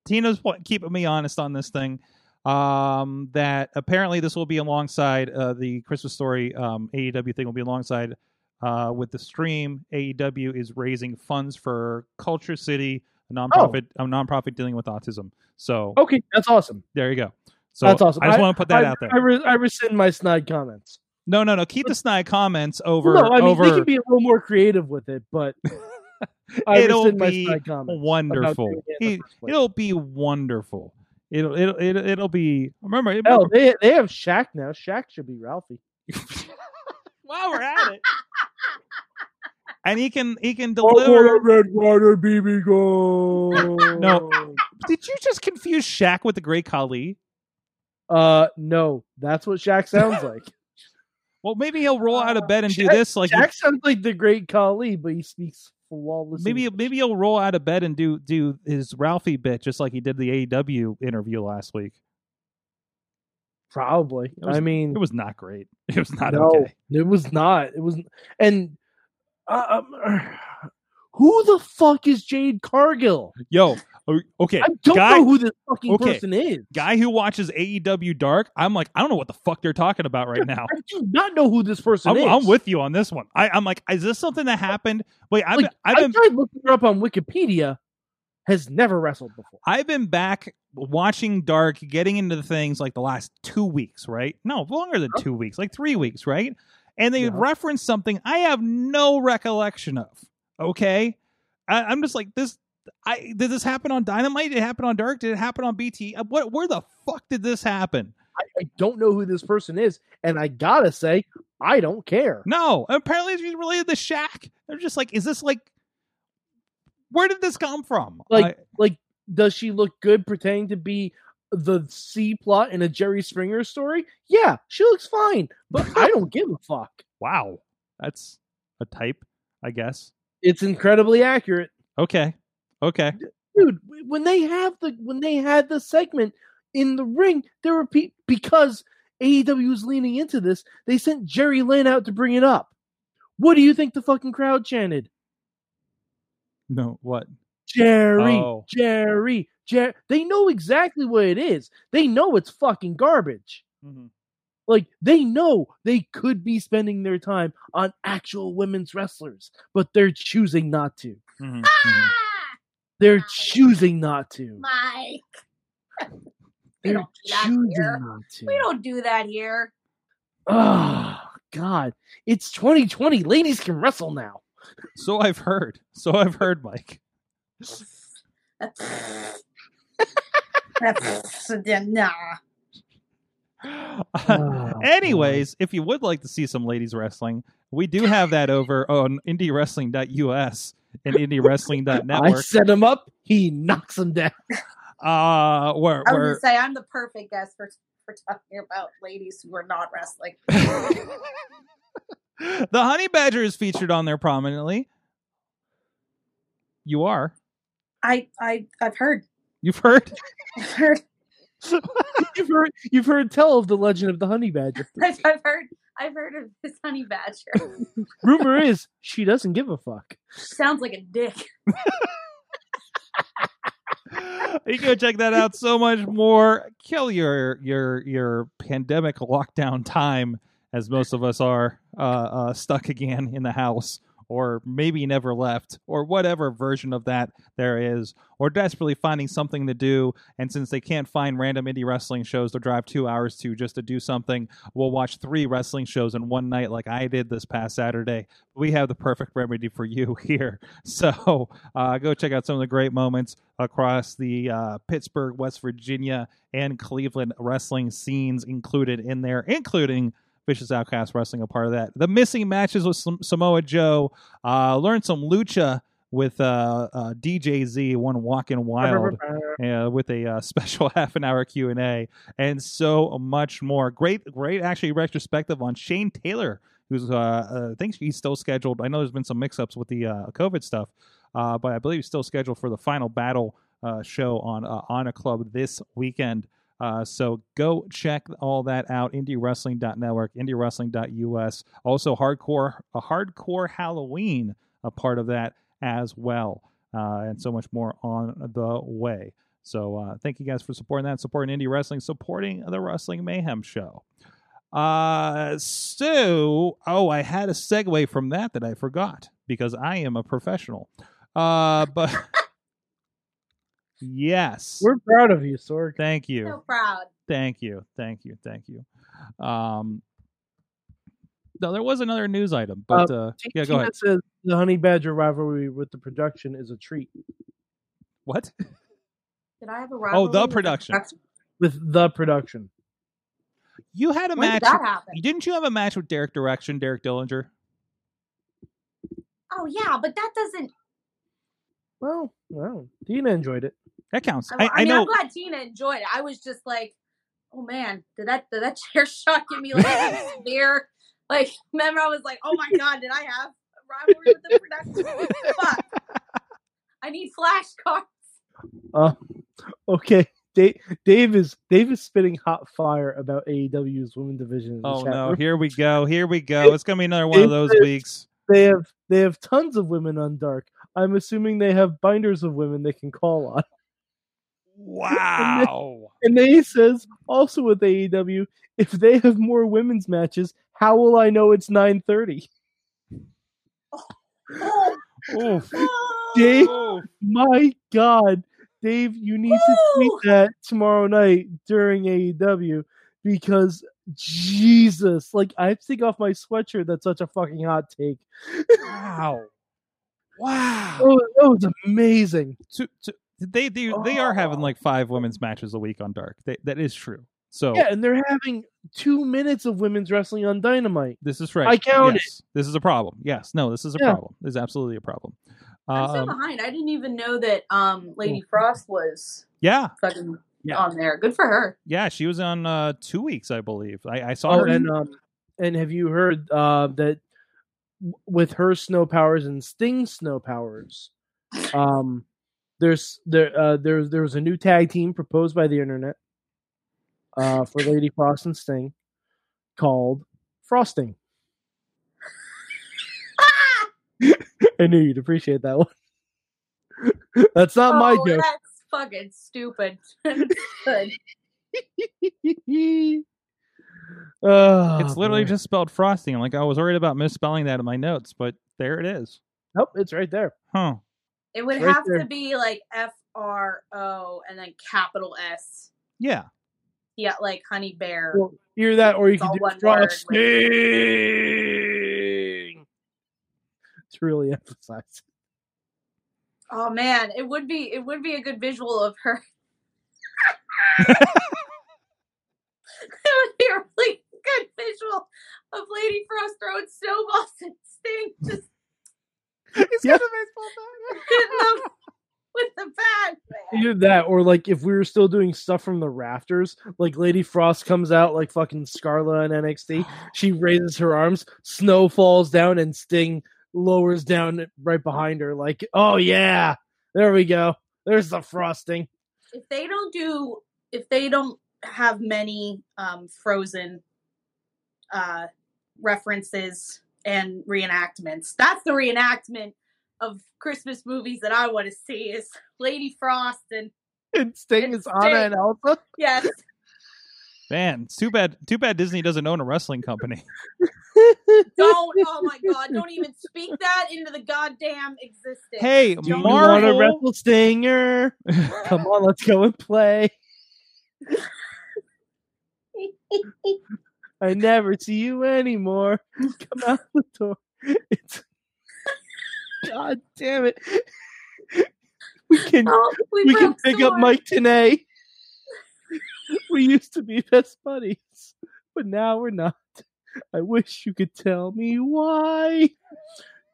Tina's keeping me honest on this thing. Um, that apparently this will be alongside uh, the Christmas story um, A E W thing will be alongside Uh, with the stream. A E W is raising funds for Culture City, a nonprofit, oh. a nonprofit dealing with autism. So okay, that's awesome. There you go. So that's awesome. I just I, want to put that I, out there. I, re- I rescind my snide comments. No, no, no. Keep but, the snide comments over. No, I mean over... they can be a little more creative with it, but I it'll rescind be my snide comments wonderful. It it, it'll be wonderful. It'll it'll it'll, it'll be. Remember, remember. Oh, they they have Shaq now. Shaq should be Ralphie. While we're at it. And he can he can deliver. Oh, red water, B B go. No, did you just confuse Shaq with the Great Khali? Uh, no, that's what Shaq sounds like. Well, maybe he'll roll out of bed and Shaq, do this. Like Shaq sounds like the Great Khali, but he speaks flawless. Maybe English. Maybe he'll roll out of bed and do do his Ralphie bit, just like he did the A E W interview last week. Probably. Was, I mean, it was not great. It was not no, okay. It was not. It was and. Uh, um, who the fuck is Jade Cargill? Yo, okay. I don't guy, know who this fucking okay. person is. Guy who watches A E W Dark, I'm like, I don't know what the fuck they're talking about right now. I do not know who this person I'm, is. I'm with you on this one. I, I'm like, is this something that happened? Wait, I've, like, I've been I tried looking her up on Wikipedia. Has never wrestled before. I've been back watching Dark, getting into the things like the last two weeks, right? No, longer than two weeks, like three weeks, right? And they yeah. reference something I have no recollection of. Okay, I, I'm just like this. I did this happen on Dynamite? Did it happen on Dark? Did it happen on B T? What? Where the fuck did this happen? I, I don't know who this person is, and I gotta say, I don't care. No, apparently she's related to Shaq. They're just like, is this like? Where did this come from? Like, I, like, does she look good pretending to be the C plot in a Jerry Springer story? Yeah, she looks fine, but I don't give a fuck. Wow, that's a type, I guess. It's incredibly accurate. Okay, okay, dude. When they have the when they had the segment in the ring, there were people because A E W was leaning into this. They sent Jerry Lynn out to bring it up. What do you think the fucking crowd chanted? No, what? Jerry, oh. Jerry. Jer- they know exactly what it is. They know it's fucking garbage. Mm-hmm. Like, they know they could be spending their time on actual women's wrestlers, but they're choosing not to. Mm-hmm. Ah! They're choosing not to. Mike. They're do choosing not to. We don't do that here. Oh, God. It's twenty twenty. Ladies can wrestle now. So I've heard. So I've heard, Mike. uh, anyways, if you would like to see some ladies wrestling, we do have that over on Indywrestling dot U S and Indywrestling dot network. I set him up, he knocks him down. Uh, we're, I would say I'm the perfect guest for, for talking about ladies who are not wrestling. The Honey Badger is featured on there prominently. You are. I I I've heard. You've heard. I've heard. You've heard. You've heard tell of the legend of the Honey Badger. I've, I've heard. I've heard of this Honey Badger. Rumor is she doesn't give a fuck. Sounds like a dick. You can go check that out. So much more. Kill your your your pandemic lockdown time as most of us are, uh, uh, stuck again in the house, or maybe never left, or whatever version of that there is, or desperately finding something to do. And since they can't find random indie wrestling shows to drive two hours to just to do something, we'll watch three wrestling shows in one night like I did this past Saturday. We have the perfect remedy for you here. So uh, go check out some of the great moments across the uh, Pittsburgh, West Virginia, and Cleveland wrestling scenes included in there, including Vicious Outcast Wrestling, a part of that. The missing matches with Samoa Joe. Uh, learned some lucha with uh, uh, D J Z, one Walking Wild, uh, with a uh, special half an hour Q and A, and so much more. Great, great, actually, retrospective on Shane Taylor, who's uh, uh, I think he's still scheduled. I know there's been some mix-ups with the uh, COVID stuff, uh, but I believe he's still scheduled for the Final Battle uh, show on uh, on a club this weekend. Uh, so go check all that out. Indywrestling dot network, Indywrestling dot U S. Also, hardcore, a hardcore Halloween, a part of that as well, uh, and so much more on the way. So uh, thank you guys for supporting that, supporting Indie Wrestling, supporting the Wrestling Mayhem Show. Uh, so, oh, I had a segue from that that I forgot because I am a professional. Uh, but. Yes. We're proud of you, Sorg. Thank you. So proud. Thank you. Thank you. Thank you. Um, no, there was another news item, but uh, uh, yeah, go ahead. Says the Honey Badger rivalry with the production is a treat. What? Did I have a rivalry? Oh, the production. With the production. You had a when match. Did that happen? Didn't you have a match with Derek Direction, Derek Dillinger? Oh, yeah, but that doesn't. Well, well, Tina enjoyed it. That counts. I, I, I mean, know. I'm glad Tina enjoyed it. I was just like, oh, man, did that did that chair shot give me like a severe? Like, remember, I was like, oh, my God, did I have a rivalry with the production? What the fuck? I need flashcards. Uh, okay. Dave, Dave is Dave is spitting hot fire about A E W's women's division. Oh, no. Room. Here we go. Here we go. It's going to be another one Dave of those is, weeks. They have They have tons of women on Dark. I'm assuming they have binders of women they can call on. Wow. And then, and then he says, also with A E W, if they have more women's matches, how will I know it's nine thirty? Oh. Oof. Dave, Oof. My God. Dave, you need Oof. To tweet that tomorrow night during A E W because, Jesus, like, I have to take off my sweatshirt. That's such a fucking hot take. Wow. Wow, oh, that was amazing. To, to, they they, oh. they are having like five women's matches a week on Dark. They, that is true. So yeah, and they're having two minutes of women's wrestling on Dynamite. This is right. I counted. Yes. This is a problem. Yes, no, this is a yeah. problem. This is absolutely a problem. Um, I'm so behind. I didn't even know that um, Lady Frost was yeah fucking yeah. on there. Good for her. Yeah, she was on uh, two weeks, I believe. I, I saw oh, her. And, um, and have you heard uh, that? With her snow powers and Sting's snow powers, um, there's there uh, there there was a new tag team proposed by the internet uh, for Lady Frost and Sting called Frosting. Ah! I knew you'd appreciate that one. That's not oh, my joke. That's fucking stupid. Good. Oh, it's literally boy. Just spelled frosting. Like, I was worried about misspelling that in my notes, but there it is. Nope, it's right there. Huh. It would right have there. To be like F R O and then capital S. Yeah. Yeah, like honey bear. Well, hear that, or you it's can do frosting. It's really emphasized. Oh man, it would be it would be a good visual of her. It would be a really good visual of Lady Frost throwing snowballs and Sting just he's yeah. got a baseball bat hitting them with the bat. Either that, or like if we were still doing stuff from the rafters, like Lady Frost comes out like fucking Scarla in N X T. She raises her arms, snow falls down, and Sting lowers down right behind her. Like, oh yeah, there we go. There's the frosting. If they don't do, if they don't. have many um, Frozen uh, references and reenactments. That's the reenactment of Christmas movies that I want to see is Lady Frost and, and Sting and is Sting. Anna and Elsa. Yes. Man, too bad. Too bad Disney doesn't own a wrestling company. Don't. Oh my God! Don't even speak that into the goddamn existence. Hey, Marvel. Do you want to wrestle Stinger? Come on, let's go and play. I never see you anymore. Come out the door. It's God damn it. We can oh, we, we can pick up Mike Tenay. We used to be best buddies, but now we're not. I wish you could tell me why.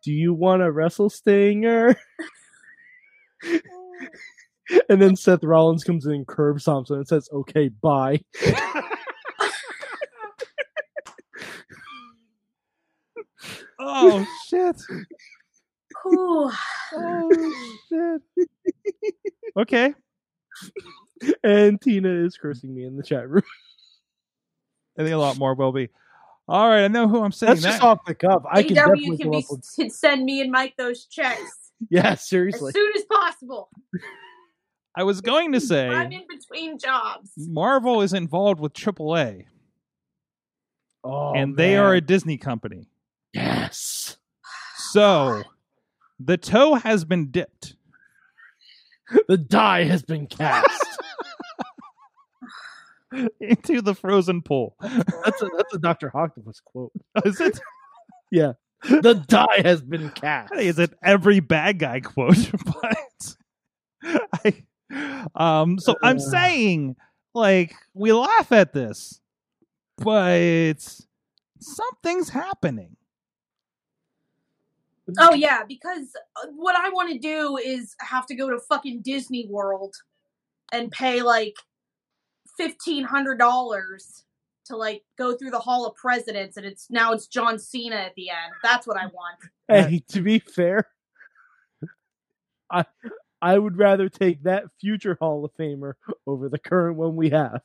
Do you want to wrestle Stinger? And then Seth Rollins comes in and curb stomps and says, okay, bye. Oh, shit. Ooh. Oh, shit. Okay. And Tina is cursing me in the chat room. I think a lot more will be. All right, I know who I'm saying. That's that. Just off the cuff. I can definitely can, be, can send me and Mike those checks. Yeah, seriously. As soon as possible. I was going to say... I'm in between jobs. Marvel is involved with triple A. Oh, and man. They are a Disney company. Yes. So, the toe has been dipped. The die has been cast into the frozen pool. That's a that's a Doctor Octopus quote. Is it? Yeah. The die has been cast. Is it every bad guy quote? But I, um, so uh, I'm saying, like, we laugh at this, but something's happening. Oh, yeah, because what I want to do is have to go to fucking Disney World and pay, like, fifteen hundred dollars to, like, go through the Hall of Presidents, and it's now it's John Cena at the end. That's what I want. Hey, to be fair, I I would rather take that future Hall of Famer over the current one we have.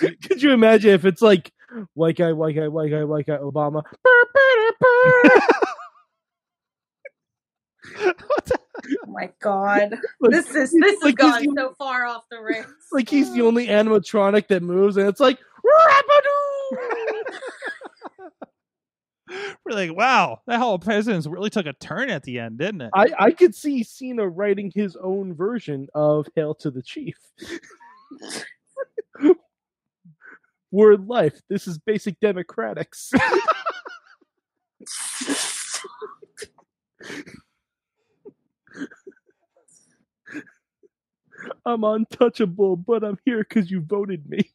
Could you imagine if it's, like, white guy, white guy, white guy, white guy, Obama. Oh my God! Like, this is this like has gone so far off the rails. Like he's the only animatronic that moves, and it's like, we're like, wow, that whole president's really took a turn at the end, didn't it? I, I could see Cena writing his own version of "Hail to the Chief." Word life. This is basic democratics. I'm untouchable, but I'm here because you voted me.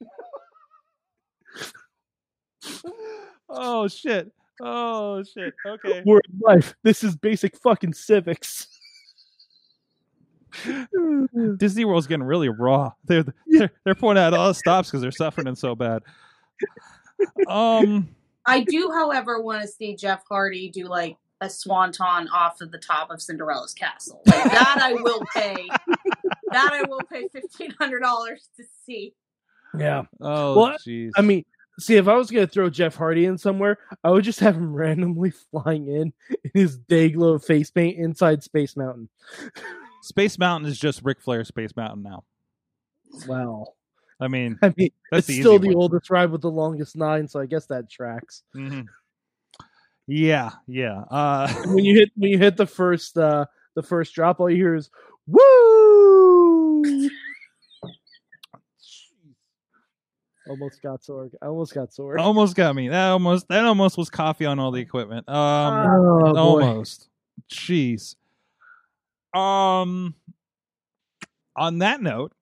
Oh shit. Oh shit. Okay. Word life. This is basic fucking civics. Disney World's getting really raw. They're they're, they're pointing out all the stops because they're suffering so bad. Um, I do, however, want to see Jeff Hardy do like a swanton off of the top of Cinderella's castle. Like, that I will pay. That I will pay fifteen hundred dollars to see. Yeah. Oh, jeez. Well, I mean, see, if I was gonna throw Jeff Hardy in somewhere, I would just have him randomly flying in in his Dayglow face paint inside Space Mountain. Space Mountain is just Ric Flair Space Mountain now. Wow. I mean, I mean that's it's still the one. Oldest ride with the longest nine, so I guess that tracks. Mm-hmm. Yeah, yeah. Uh... When you hit when you hit the first uh, the first drop, all you hear is woo. Almost got Sorg. I almost got Sorg. Almost got me. That almost that almost was coffee on all the equipment. Um, oh, almost. Boy. Jeez. Um. On that note,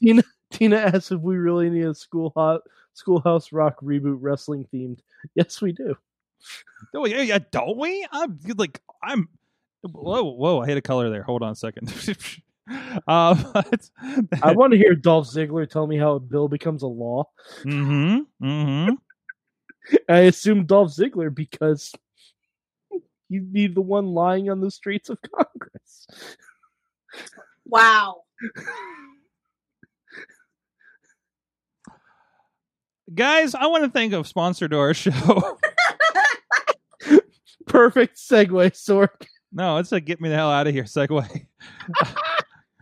Tina Tina asks if we really need a school hot, Schoolhouse Rock reboot wrestling themed. Yes, we do. Oh yeah, yeah, don't we? I'm like I'm. Whoa, whoa! I hit a color there. Hold on a second. uh, but, I want to hear Dolph Ziggler tell me how a bill becomes a law. Mm-hmm. Mm-hmm. I assume Dolph Ziggler because. You'd be the one lying on the streets of Congress. Wow. Guys, I want to thank a sponsor to our show. Perfect segue, Sork. No, it's a get me the hell out of here segue.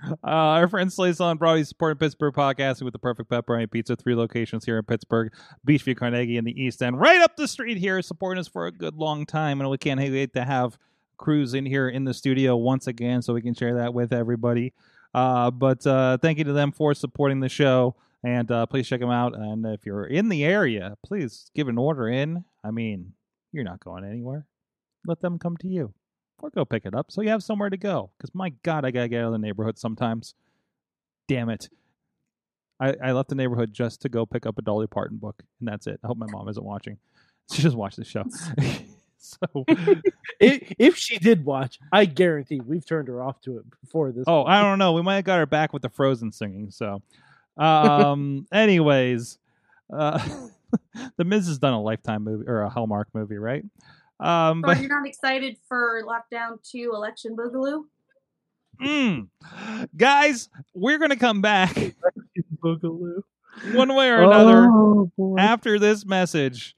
Uh, our friend Slice on Broadway supporting Pittsburgh podcasting with the perfect pepperoni pizza. Three locations here in Pittsburgh, Beachview, Carnegie, and the East End. Right up the street here, supporting us for a good long time, and we can't wait to have Cruz in here in the studio once again so we can share that with everybody. Uh, but uh, thank you to them for supporting the show, and uh, please check them out. And if you're in the area, please give an order in. I mean, you're not going anywhere. Let them come to you. Or go pick it up so you have somewhere to go. Because, my God, I got to get out of the neighborhood sometimes. Damn it. I, I left the neighborhood just to go pick up a Dolly Parton book, and that's it. I hope my mom isn't watching. She just watched the show. So, if, if she did watch, I guarantee we've turned her off to it before this. Oh, I don't know. We might have got her back with the Frozen singing. So, um, anyways, uh, The Miz has done a Lifetime movie or a Hallmark movie, right? Um, so but you're not excited for Lockdown two Election Boogaloo? Mm. Guys, we're going to come back Boogaloo. One way or another oh, after this message.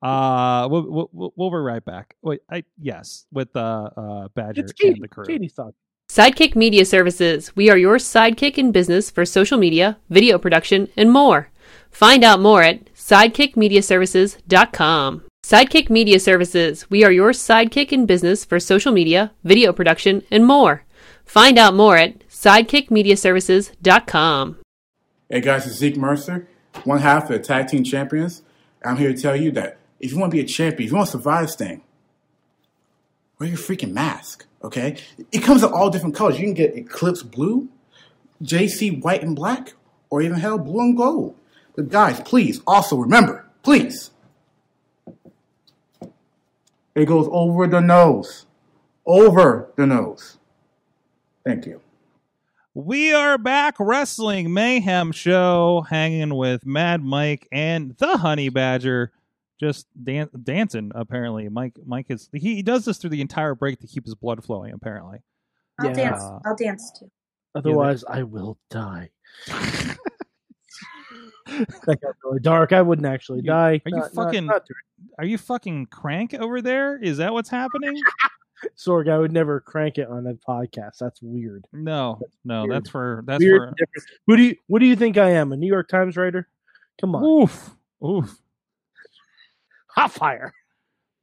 Uh, we'll, we'll, we'll be right back. Wait, I, yes, with uh, uh, Badger it's Katie, and the crew. Katie thought. Sidekick Media Services. We are your sidekick in business for social media, video production, and more. Find out more at sidekick media services dot com. Sidekick Media Services. We are your sidekick in business for social media, video production, and more. Find out more at sidekick media services dot com. Hey guys, it's Zeke Mercer, one half of the Tag Team Champions. I'm here to tell you that if you want to be a champion, if you want to survive this thing, wear your freaking mask, okay? It comes in all different colors. You can get Eclipse Blue, J C White and Black, or even, hell, Blue and Gold. But guys, please, also remember, please, it goes over the nose. Over the nose. Thank you. We are back, Wrestling Mayhem Show, hanging with Mad Mike and the Honey Badger. Just dan- dancing, apparently. Mike Mike is he does this through the entire break to keep his blood flowing, apparently. I'll yeah. dance. I'll dance too. Otherwise I will die. That got really dark. I wouldn't actually you, die. Are you not, fucking not, not Are you fucking crank over there? Is that what's happening? Sorg, I would never crank it on a podcast. That's weird. No, that's no, weird. that's for that's weird for Who do you what do you think I am? A New York Times writer? Come on. Oof. Oof. Hot fire.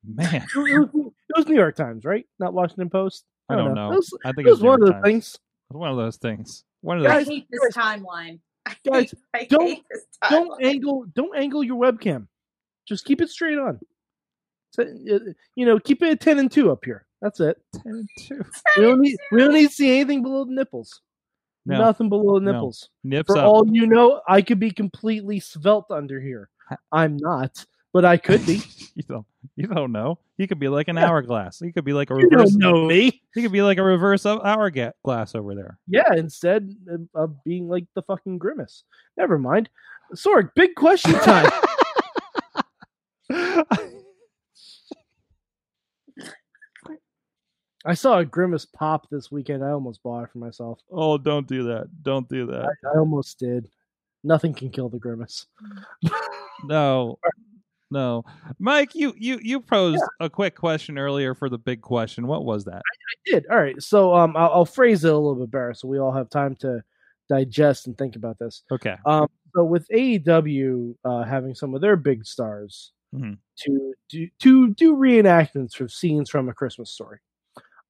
Man. It was, it was New York Times, right? Not Washington Post. I don't, I don't know. know. It was, I think it was, it was one of those things. One of those things. One of those I hate this timeline. I Guys, hate, don't hate this don't angle don't angle your webcam. Just keep it straight on. So, you know, keep it at ten and two up here. That's it. Ten and two. We don't need we don't need to see anything below the nipples. No. Nothing below the nipples. No. Nips For up. all you know, I could be completely svelte under here. I'm not, but I could be. you don't you don't know. You could be like an yeah. hourglass. You could be like a you reverse. Don't know me. You could be like a reverse hourglass over there. Yeah, instead of being like the fucking Grimace. Never mind. Sorg, big question time. I saw a Grimace pop this weekend. I almost bought it for myself. Oh, don't do that. Don't do that. I, I almost did. Nothing can kill the Grimace. No. No. Mike, you you, you posed yeah. a quick question earlier for the big question. What was that? I, I did. All right. So um, I'll, I'll phrase it a little bit better so we all have time to digest and think about this. Okay. Um, so with A E W uh, having some of their big stars mm-hmm. to, do, to do reenactments of scenes from A Christmas Story.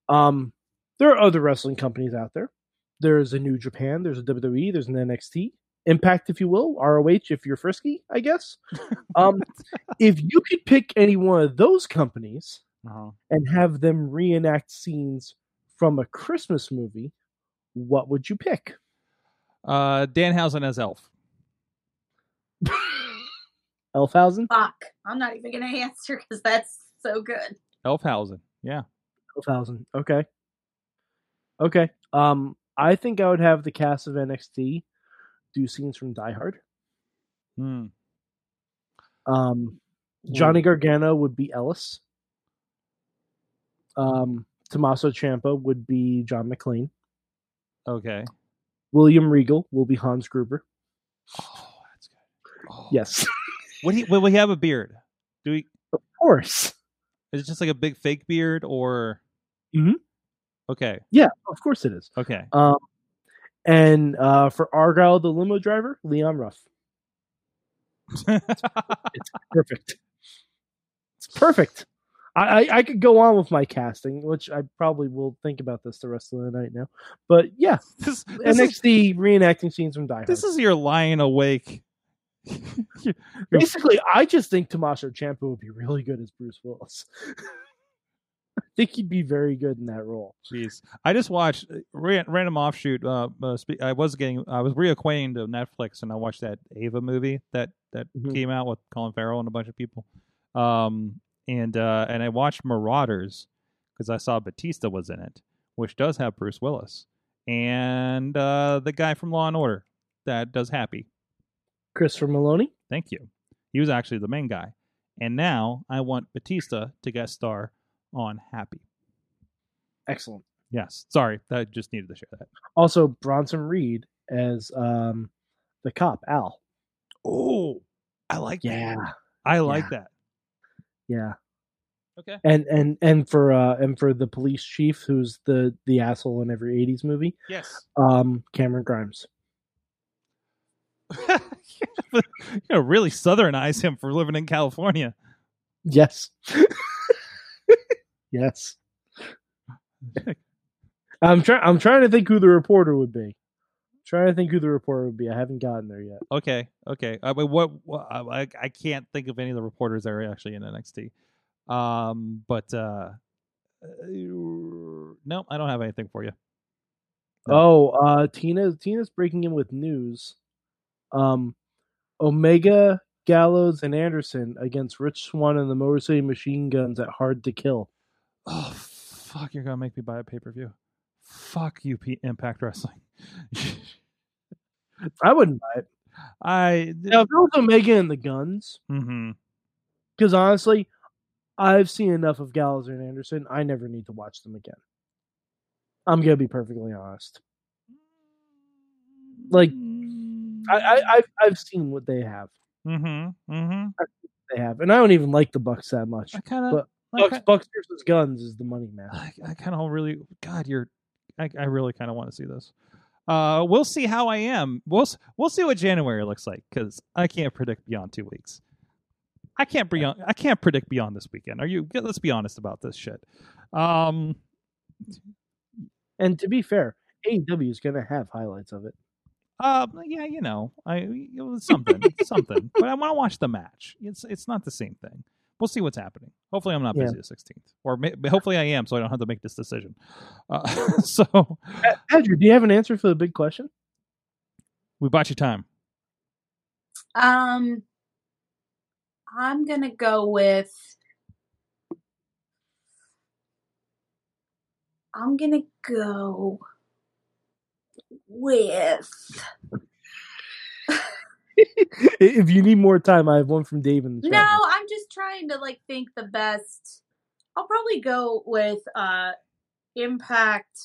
Um, there are other wrestling companies out there. There's a New Japan, there's a W W E, there's an N X T, Impact, if you will, R O H, if you're frisky, I guess. Um, if you could pick any one of those companies uh-huh. and have them reenact scenes from a Christmas movie, what would you pick? Uh, Danhausen as Elf. Elfhausen? Fuck, I'm not even going to answer because that's so good. Elfhausen, yeah. Thousand. Okay. Okay. Um, I think I would have the cast of N X T do scenes from Die Hard. Hmm. Um, Johnny Gargano would be Ellis. Um, Tommaso Ciampa would be John McClane. Okay. William Regal will be Hans Gruber. Oh, that's good. Oh. Yes. Would he? Will he have a beard? Do we? Of course. Is it just like a big fake beard or? Mm-hmm. Okay. Yeah, of course it is. Okay. Um, And uh, for Argyle, the limo driver, Leon Ruff. it's, it's perfect. It's perfect. I, I could go on with my casting, which I probably will think about this the rest of the night now. But yeah, this, this N X T is reenacting scenes from Die Hard. This is your lying awake. Basically, I just think Tommaso Ciampa would be really good as Bruce Willis. I think he'd be very good in that role. Jeez, I just watched random offshoot. Uh, I was getting, I was reacquainted to Netflix, and I watched that Ava movie that that mm-hmm. came out with Colin Farrell and a bunch of people. Um. And uh, and I watched Marauders because I saw Batista was in it, which does have Bruce Willis and uh, the guy from Law and Order that does Happy, Christopher Maloney. Thank you. He was actually the main guy, and now I want Batista to guest star on Happy. Excellent. Yes. Sorry, I just needed to share that. Also, Bronson Reed as um, the cop Al. Oh, I like yeah. that. I like yeah. that. Yeah. Okay. And and and for uh, and for the police chief, who's the, the asshole in every eighties movie. Yes. Um, Cameron Grimes. You're gonna really southernize him for living in California. Yes. yes. I'm trying. I'm trying to think who the reporter would be. Trying to think who the reporter would be. I haven't gotten there yet. Okay, okay. I mean, what, what? I I can't think of any of the reporters that are actually in N X T. Um, but uh, no, I don't have anything for you. No. Oh, uh, Tina. Tina's breaking in with news. Um, Omega, Gallows, and Anderson against Rich Swann and the Motor City Machine Guns at Hard to Kill. Oh fuck! You're gonna make me buy a pay per view. Fuck you, P- Impact Wrestling. I wouldn't buy it. I now if it was Omega and the Guns, because mm-hmm. honestly, I've seen enough of Gallows and Anderson. I never need to watch them again. I'm gonna be perfectly honest. Like, I, I I've I've seen what they have. Mm-hmm. Mm-hmm. I've seen what they have, and I don't even like the Bucks that much. I kind of Bucks, Bucks versus Guns is the money match. I, I kind of really, God, you're. I, I really kind of want to see this. Uh, we'll see how I am. We'll we'll see what January looks like because I can't predict beyond two weeks. I can't beyond I can't predict beyond this weekend. Are you? Let's be honest about this shit. Um, and to be fair, A E W is going to have highlights of it. Uh, yeah, you know, I it was something something. But I want to watch the match. It's it's not the same thing. We'll see what's happening. Hopefully, I'm not busy yeah. the sixteenth, or may- hopefully I am, so I don't have to make this decision. Uh, so, Andrew, do you have an answer for the big question? We bought you time. Um, I'm gonna go with. I'm gonna go with. If you need more time, I have one from Dave in the chat. No, I'm just trying to like think the best. I'll probably go with uh, Impact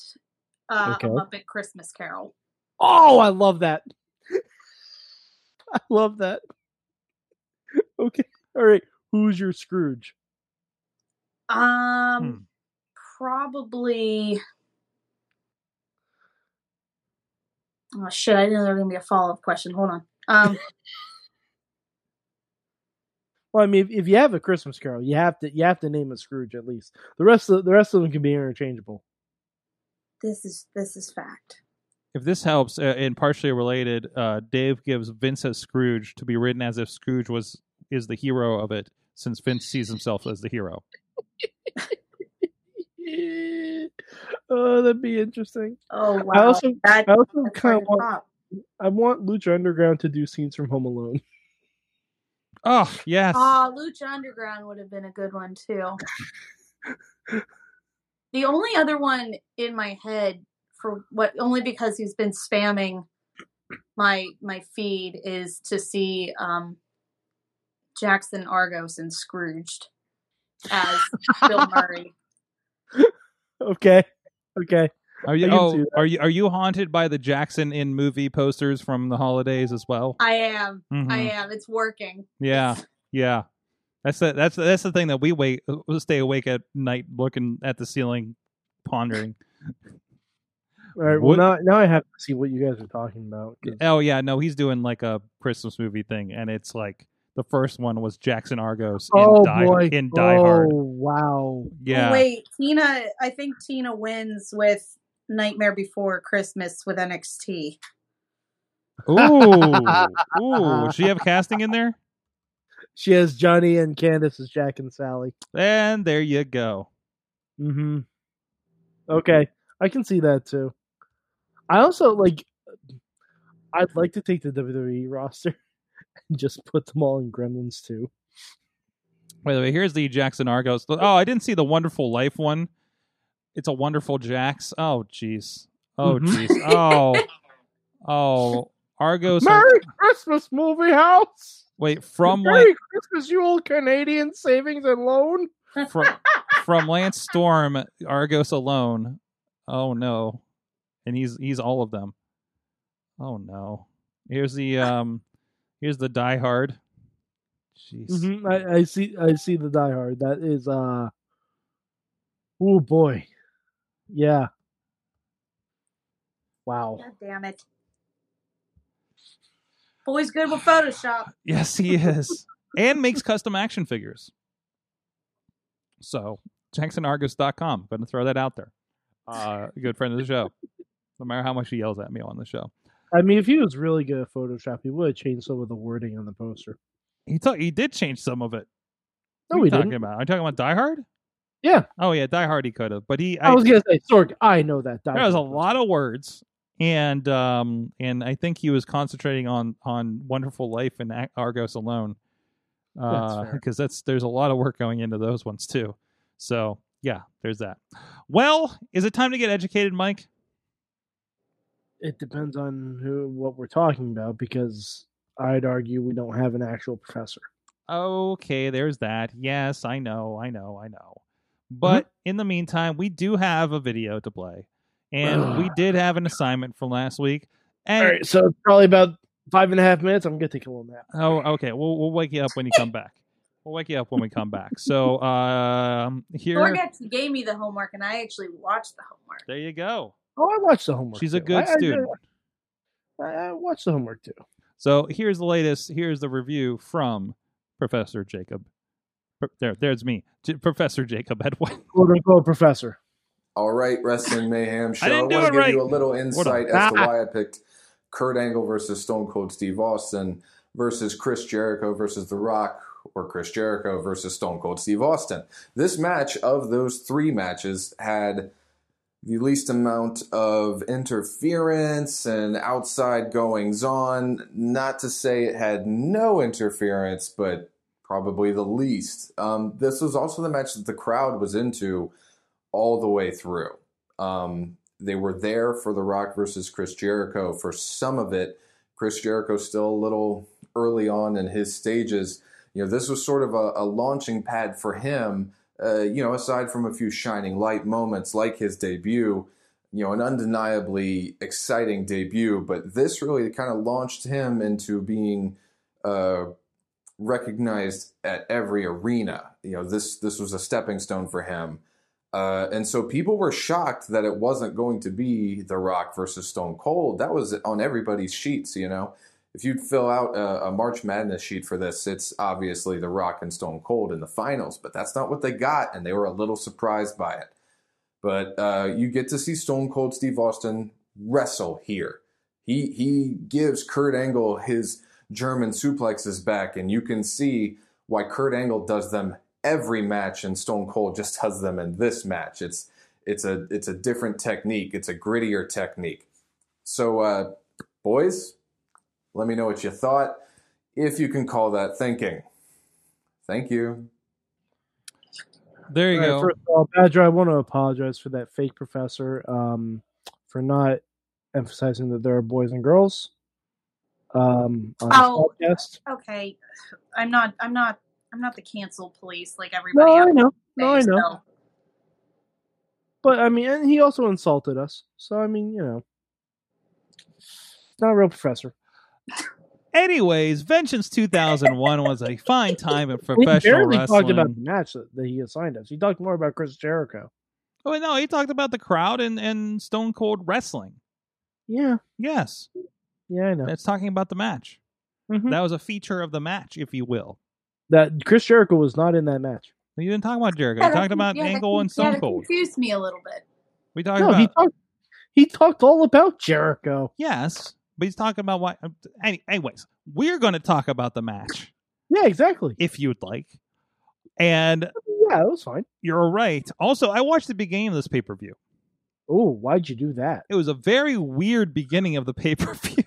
uh, okay. A Muppet Christmas Carol. Oh, I love that. I love that. Okay. All right. Who's your Scrooge? Um, hmm. Probably... Oh, shit. I didn't know there was going to be a follow-up question. Hold on. Um, well, I mean, if, if you have a Christmas Carol, you have to you have to name a Scrooge at least. The rest of the rest of them can be interchangeable. This is this is fact. If this helps, uh, and partially related, uh, Dave gives Vince as Scrooge to be written as if Scrooge was is the hero of it, since Vince sees himself as the hero. Oh, that'd be interesting. Oh wow! I also, that, I also kind of want. I want Lucha Underground to do scenes from Home Alone. Oh, yes. Oh, Lucha Underground would have been a good one, too. The only other one in my head, for what only because he's been spamming my my feed, is to see um, Jackson Argos in Scrooged as Bill Murray. Okay. Okay. Are you oh, are you are you haunted by the Jackson in movie posters from the holidays as well? I am. Mm-hmm. I am. It's working. Yeah. Yeah. That's the that's the, that's the thing that we wait we'll stay awake at night looking at the ceiling pondering. All right. Well, now, now I have to see what you guys are talking about. Cause... Oh, yeah. No, he's doing like a Christmas movie thing. And it's like the first one was Jackson Argos in, oh, Die, boy. in Die oh, Hard. Oh, wow. Yeah. Wait, Tina, I think Tina wins with Nightmare Before Christmas with N X T. Ooh. Ooh. Does she have casting in there? She has Johnny and Candace as Jack and Sally. And there you go. Mm-hmm. Okay. I can see that too. I also like, I'd like to take the W W E roster and just put them all in Gremlins too. By the way, here's the Jackson Argos. Oh, I didn't see the Wonderful Life one. It's a Wonderful Jax. Oh, jeez. Oh, jeez. Mm-hmm. Oh. Oh. Argos. Merry are... Christmas, Movie House! Wait, from Merry Lan- Christmas, you old Canadian savings and loan. From, from Lance Storm, Argos alone. Oh no, and he's he's all of them. Oh no, here's the um, here's the Die Hard. Jeez, mm-hmm. I, I see I see the Die Hard. That is uh, oh boy, yeah. Wow. God damn it. Always good with Photoshop. Yes, he is. And makes custom action figures. So, Jackson Argos dot com. Going to throw that out there. Uh, good friend of the show. No matter how much he yells at me on the show. I mean, if he was really good at Photoshop, he would have changed some of the wording on the poster. He ta- he did change some of it. No, what are we talking didn't. About? Are you talking about Die Hard? Yeah. Oh, yeah, Die Hard he could have. But he. I, I was going to say, Sorg, I know that. Die there was a lot of words. And um and I think he was concentrating on, on Wonderful Life and Argos alone, because uh, that's, that's there's a lot of work going into those ones too. So yeah, there's that. Well, is it time to get educated, Mike? It depends on who what we're talking about, because I'd argue we don't have an actual professor. Okay, there's that. Yes, I know, I know, I know. But mm-hmm. in the meantime, we do have a video to play. And Ugh. we did have an assignment from last week. And all right, so it's probably about five and a half minutes. I'm going to take a little nap. Oh, okay. We'll we'll wake you up when you come back. We'll wake you up when we come back. So um, here... Sorgat gave me the homework, and I actually watched the homework. There you go. Oh, I watched the homework. She's too. a good I, student. I, I watched the homework, too. So here's the latest. Here's the review from Professor Jacob. There, There's me. J- Professor Jacob Edwin. Quote, unquote, Professor. All right, Wrestling Mayhem Show. I, I want to give right. you a little insight as to why I picked Kurt Angle versus Stone Cold Steve Austin versus Chris Jericho versus The Rock, or Chris Jericho versus Stone Cold Steve Austin. This match of those three matches had the least amount of interference and outside goings-on. Not to say it had no interference, but probably the least. Um, this was also the match that the crowd was into all the way through. Um, they were there for The Rock versus Chris Jericho for some of it. Chris Jericho's still a little early on in his stages. You know, this was sort of a, a launching pad for him, uh, you know, aside from a few shining light moments like his debut, you know, an undeniably exciting debut. But this really kind of launched him into being uh, recognized at every arena. You know, this this was a stepping stone for him. Uh, and so people were shocked that it wasn't going to be The Rock versus Stone Cold. That was on everybody's sheets, you know. If you'd fill out a, a March Madness sheet for this, it's obviously The Rock and Stone Cold in the finals. But that's not what they got, and they were a little surprised by it. But uh, you get to see Stone Cold Steve Austin wrestle here. He, he gives Kurt Angle his German suplexes back, and you can see why Kurt Angle does them every match, and Stone Cold just does them in this match. It's it's a it's a different technique. It's a grittier technique. So, uh, boys, let me know what you thought, if you can call that thinking. Thank you. There you all go. Right, first of all, Badger, I want to apologize for that fake professor, um, for not emphasizing that there are boys and girls. Um, on oh, this podcast. Okay. I'm not. I'm not. I'm not the cancel police like everybody else. No, I know. No, so. I know. But, I mean, and he also insulted us. So, I mean, you know. It's not a real professor. Anyways, Vengeance two thousand one was a fine time in professional wrestling. We barely wrestling. talked about the match that, that he assigned us. He talked more about Chris Jericho. Oh, no, he talked about the crowd and, and Stone Cold wrestling. Yeah. Yes. Yeah, I know. That's talking about the match. Mm-hmm. That was a feature of the match, if you will. That Chris Jericho was not in that match. You didn't talk about Jericho. You talked about yeah, Angle that, and Stone yeah, Cold. That confused me a little bit. We talked no, about... He talked, he talked all about Jericho. Yes, but he's talking about why... Any, anyways, we're going to talk about the match. Yeah, exactly. If you'd like. And... Yeah, that was fine. You're right. Also, I watched the beginning of this pay-per-view. Oh, why'd you do that? It was a very weird beginning of the pay-per-view.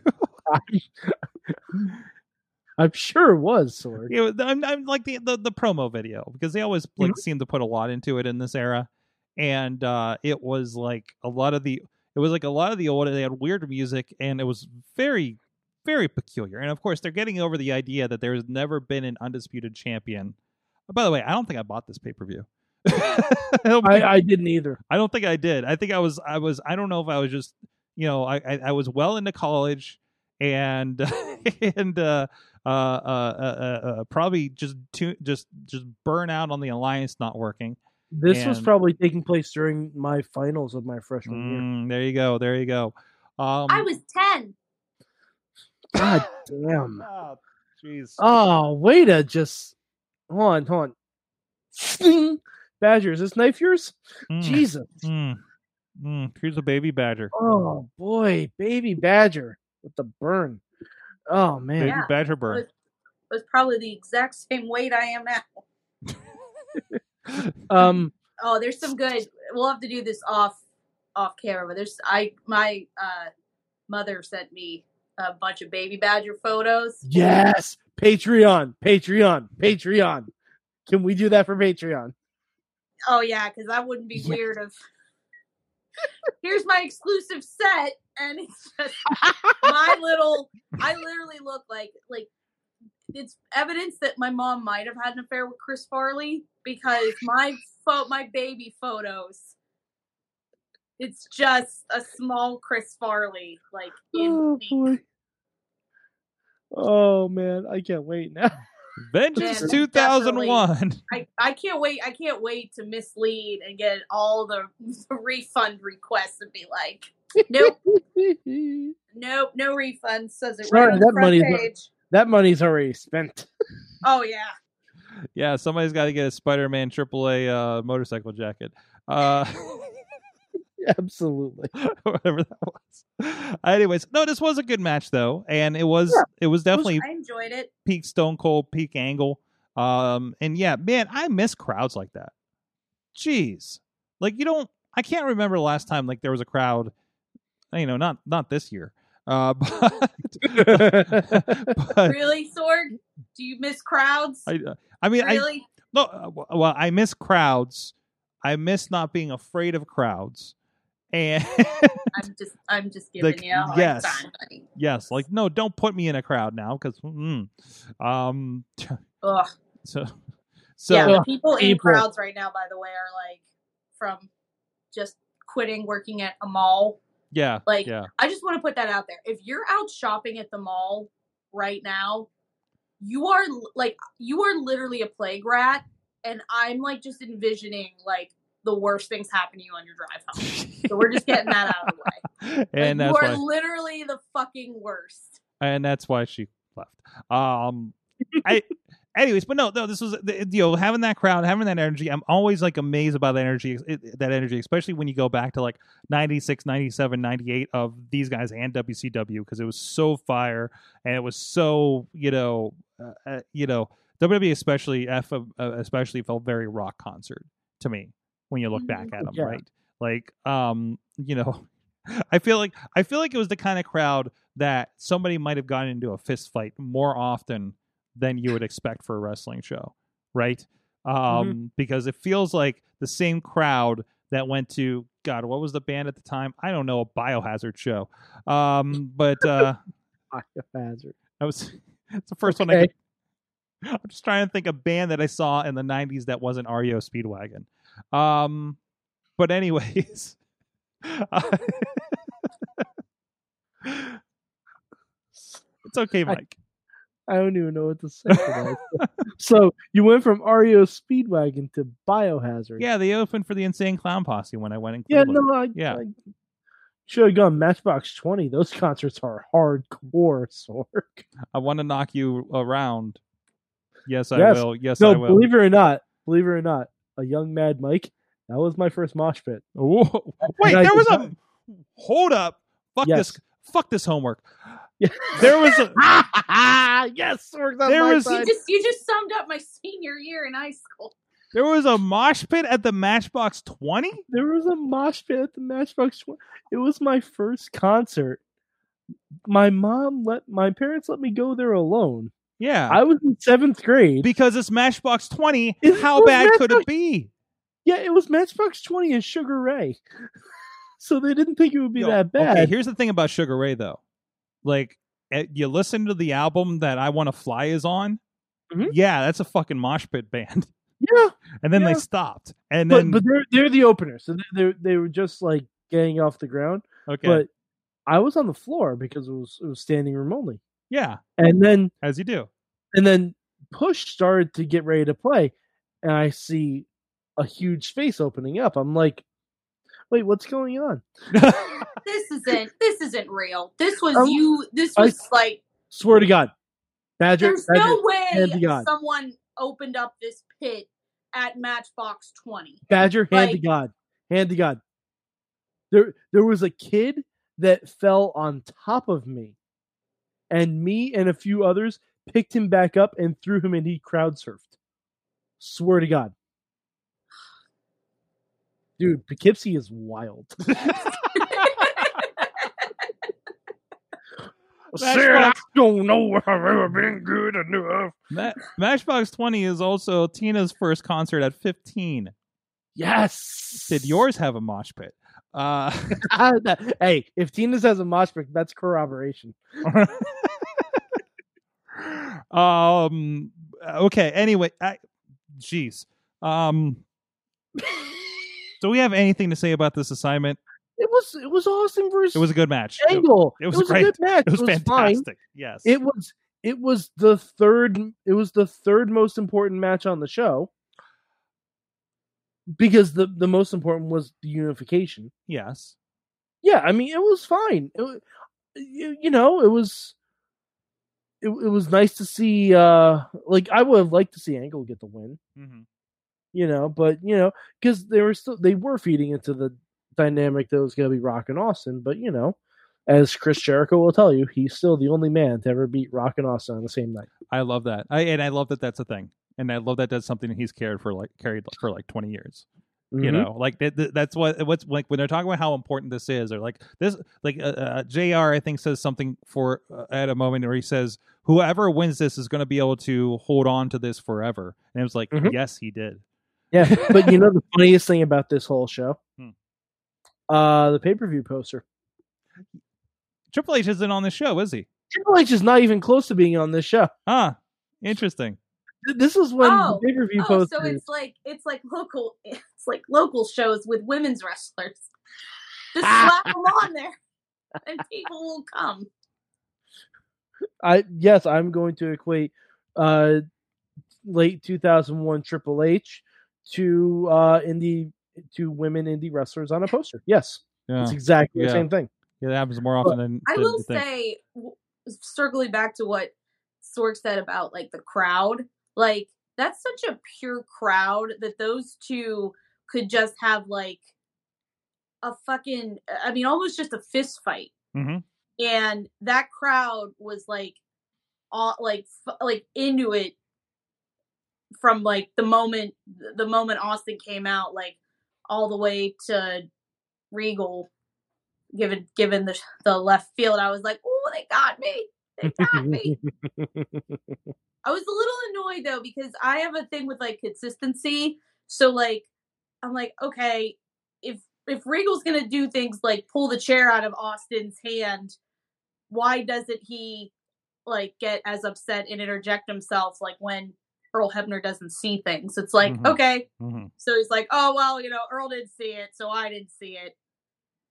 I'm sure it was, Sorg. It was, I'm, I'm like the, the, the promo video, because they always like mm-hmm. seem to put a lot into it in this era. And uh, it was like a lot of the it was like a lot of the old, they had weird music, and it was very, very peculiar. And of course, they're getting over the idea that there has never been an undisputed champion. By the way, I don't think I bought this pay-per-view. I, I, I didn't either. I don't think I did. I think I was, I was, I don't know if I was just, you know, I, I, I was well into college and, and, uh, uh, uh, uh, uh probably just to just, just burn out on the Alliance not working. This and, was probably taking place during my finals of my freshman mm, year. There you go. There you go. Um, I was ten. God damn. Oh, jeez. Oh, way to just. Hold on, hold on. Sting. Badger, is this knife yours? Mm. Jesus. Mm. Mm. Here's a baby badger. Oh, boy. Baby badger with the burn. Oh, man. Baby yeah. badger burn. It was, it was probably the exact same weight I am now. um. Oh, there's some good. We'll have to do this off off camera. But there's I my uh, mother sent me a bunch of baby badger photos. Yes. Patreon, Patreon, Patreon. Can we do that for Patreon? Oh, yeah, because that wouldn't be weird if... Here's my exclusive set, and it's just my little... I literally look like... like it's evidence that my mom might have had an affair with Chris Farley, because my fo- my baby photos, it's just a small Chris Farley, like, in oh, boy. Oh man, I can't wait now. Vengeance man, two thousand one. I, I can't wait. I can't wait to mislead and get all the, the refund requests and be like, nope, nope, no refund. Says it right on the front page. That money's already spent. Oh yeah. Yeah, somebody's got to get a Spider Man triple A uh, motorcycle jacket. Uh, Absolutely. Whatever that was. Anyways, no, this was a good match though, and it was yeah. it was definitely I enjoyed it. Peak Stone Cold, peak Angle. Um and yeah, man, I miss crowds like that. Jeez. Like you don't I can't remember the last time like there was a crowd, you know, not not this year. Uh but, but Really, Sorg? Do you miss crowds? I, I mean really? I No, well, I miss crowds. I miss not being afraid of crowds. And I'm just, I'm just giving like, you a hard yes, time, buddy. Yes, like no, don't put me in a crowd now because, mm, um, Ugh. so, so yeah, the people Ugh. in crowds right now, by the way, are like from just quitting working at a mall. Yeah, like yeah. I just want to put that out there. If you're out shopping at the mall right now, you are like you are literally a plague rat, and I'm like just envisioning like. The worst things happen to you on your drive home. So we're just getting that out of the way. And like, that's you are why, literally the fucking worst. And that's why she left. Um, I, anyways, but no, no, this was, you know, having that crowd, having that energy. I'm always like amazed by the energy, it, that energy, especially when you go back to like ninety-six, ninety-seven, ninety-eight of these guys and W C W, because it was so fire and it was so, you know, uh, you know, W W E especially, F uh, especially felt very rock concert to me. When you look back at them, yeah. right? Like, um, you know, I feel like I feel like it was the kind of crowd that somebody might have gotten into a fist fight more often than you would expect for a wrestling show, right? Um, mm-hmm. Because it feels like the same crowd that went to God, what was the band at the time? I don't know, a Biohazard show, um, but uh, Biohazard. That was that's the first okay. one I. Could, I'm just trying to think of a band that I saw in the nineties that wasn't R E O Speedwagon. Um, but anyways, uh, it's okay, Mike. I don't even know what to say about it. So you went from R E O Speedwagon to Biohazard. Yeah, they opened for the Insane Clown Posse when I went in Cleveland. Yeah, no, I, yeah. I should have gone Matchbox twenty. Those concerts are hardcore, Sorg. I want to knock you around. Yes, I yes. will. Yes, no, I will. Believe it or not, believe it or not, a young Mad Mike, that was my first mosh pit. Whoa. Wait, there was a... Hold up. Fuck yes. this Fuck this homework. Yeah. There was a yes, Sorg's on there my was, side. You just you just summed up my senior year in high school. There was a mosh pit at the Matchbox twenty? There was a mosh pit at the Matchbox twenty. It was my first concert. My mom let my parents let me go there alone. Yeah. I was in seventh grade. Because it's Matchbox twenty. It How bad Matchbox... could it be? Yeah, it was Matchbox twenty and Sugar Ray. So they didn't think it would be Yo, that bad. Okay, here's the thing about Sugar Ray, though. Like, you listen to the album that I Want to Fly is on. Mm-hmm. Yeah, that's a fucking mosh pit band. Yeah. And then yeah. they stopped. And but, then, but they're they're the opener, so they they were just like getting off the ground. Okay. But I was on the floor because it was it was standing room only. Yeah. And then as you do. And then Push started to get ready to play, and I see a huge space opening up. I'm like, wait, what's going on? This isn't this isn't real. This was um, you this was I, like swear to God. Badger, there's Badger, no way someone opened up this pit at Matchbox twenty. Badger, hand like, to God. Hand to God. There there was a kid that fell on top of me, and me and a few others picked him back up and threw him, and he crowd surfed. Swear to God. Dude, Poughkeepsie is wild. Sir, I don't know if I've ever been good enough. Ma- Matchbox twenty is also Tina's first concert at fifteen. Yes. Did yours have a mosh pit? Uh, hey, if Tina's has a mosh pit, that's corroboration. um. Okay. Anyway, I, geez. Um. Do we have anything to say about this assignment? It was it was Austin versus. It was a good match. Angle. It, it was, it was great. A good match. It was, it was fantastic. Fine. Yes. It was it was the third it was the third most important match on the show. Because the, the most important was the unification. Yes. Yeah, I mean it was fine. It, you, you know, it was it, it was nice to see uh, like I would have liked to see Angle get the win. Mm-hmm. You know, but you know, because they were still they were feeding into the dynamic that was going to be Rock and Austin. But you know, as Chris Jericho will tell you, he's still the only man to ever beat Rock and Austin on the same night. I love that, I and I love that that's a thing, and I love that that's something that he's cared for like carried for like twenty years. Mm-hmm. You know, like that, that's what what's like when they're talking about how important this is, or like this, like uh, uh, J R I think says something for uh, at a moment where he says, "Whoever wins this is going to be able to hold on to this forever," and it was like, mm-hmm. yes, he did. Yeah, but you know the funniest thing about this whole show? Hmm. Uh, the pay-per-view poster. Triple H isn't on this show, is he? Triple H is not even close to being on this show. Ah, interesting. This is when oh, the pay-per-view oh, poster... so it's like, it's like local it's like local shows with women's wrestlers. Just slap them on there, and people will come. I Yes, I'm going to equate uh, late two thousand one Triple H to uh indie to women indie wrestlers on a poster. Yes. Yeah. It's exactly yeah. the same thing. Yeah, that happens more often but than I will than say w- circling back to what Sorg said about like the crowd. Like that's such a pure crowd that those two could just have like a fucking I mean almost just a fist fight. Mm-hmm. And that crowd was like all like f- like into it from like the moment the moment Austin came out, like all the way to Regal, given given the the left field, I was like, "Oh, they got me! They got me!" I was a little annoyed though because I have a thing with like consistency. So like, I'm like, okay, if if Regal's gonna do things like pull the chair out of Austin's hand, why doesn't he like get as upset and interject himself like when Earl Hebner doesn't see things? It's like, mm-hmm. okay. Mm-hmm. So he's like, oh, well, you know, Earl didn't see it, so I didn't see it.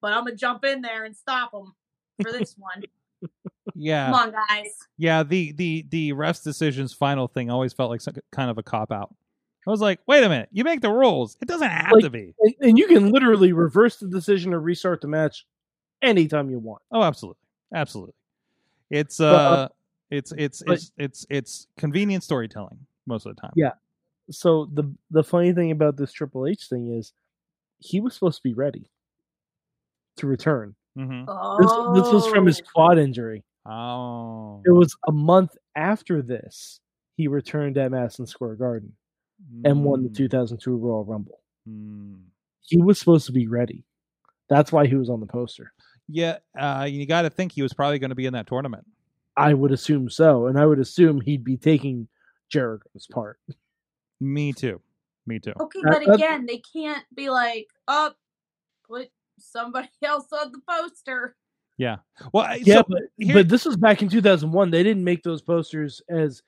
But I'm going to jump in there and stop him for this one. Yeah. Come on, guys. Yeah, the the the ref's decisions final thing always felt like some kind of a cop out. I was like, wait a minute, you make the rules. It doesn't have like, to be. And you can literally reverse the decision or restart the match anytime you want. Oh, absolutely. Absolutely. It's uh, uh it's it's but, it's it's it's convenient storytelling most of the time. Yeah. So the the funny thing about this Triple H thing is he was supposed to be ready to return. Mm-hmm. Oh. This, this was from his quad injury. Oh. It was a month after this he returned at Madison Square Garden mm. and won the two thousand two Royal Rumble. Mm. He was supposed to be ready. That's why he was on the poster. Yeah, uh, you got to think he was probably going to be in that tournament. I would assume so, and I would assume he'd be taking Jericho's part. Me too. Me too. Okay, but that, again, they can't be like, oh, put somebody else on the poster. Yeah. Well, yeah, so but, here... but this was back in two thousand one. They didn't make those posters as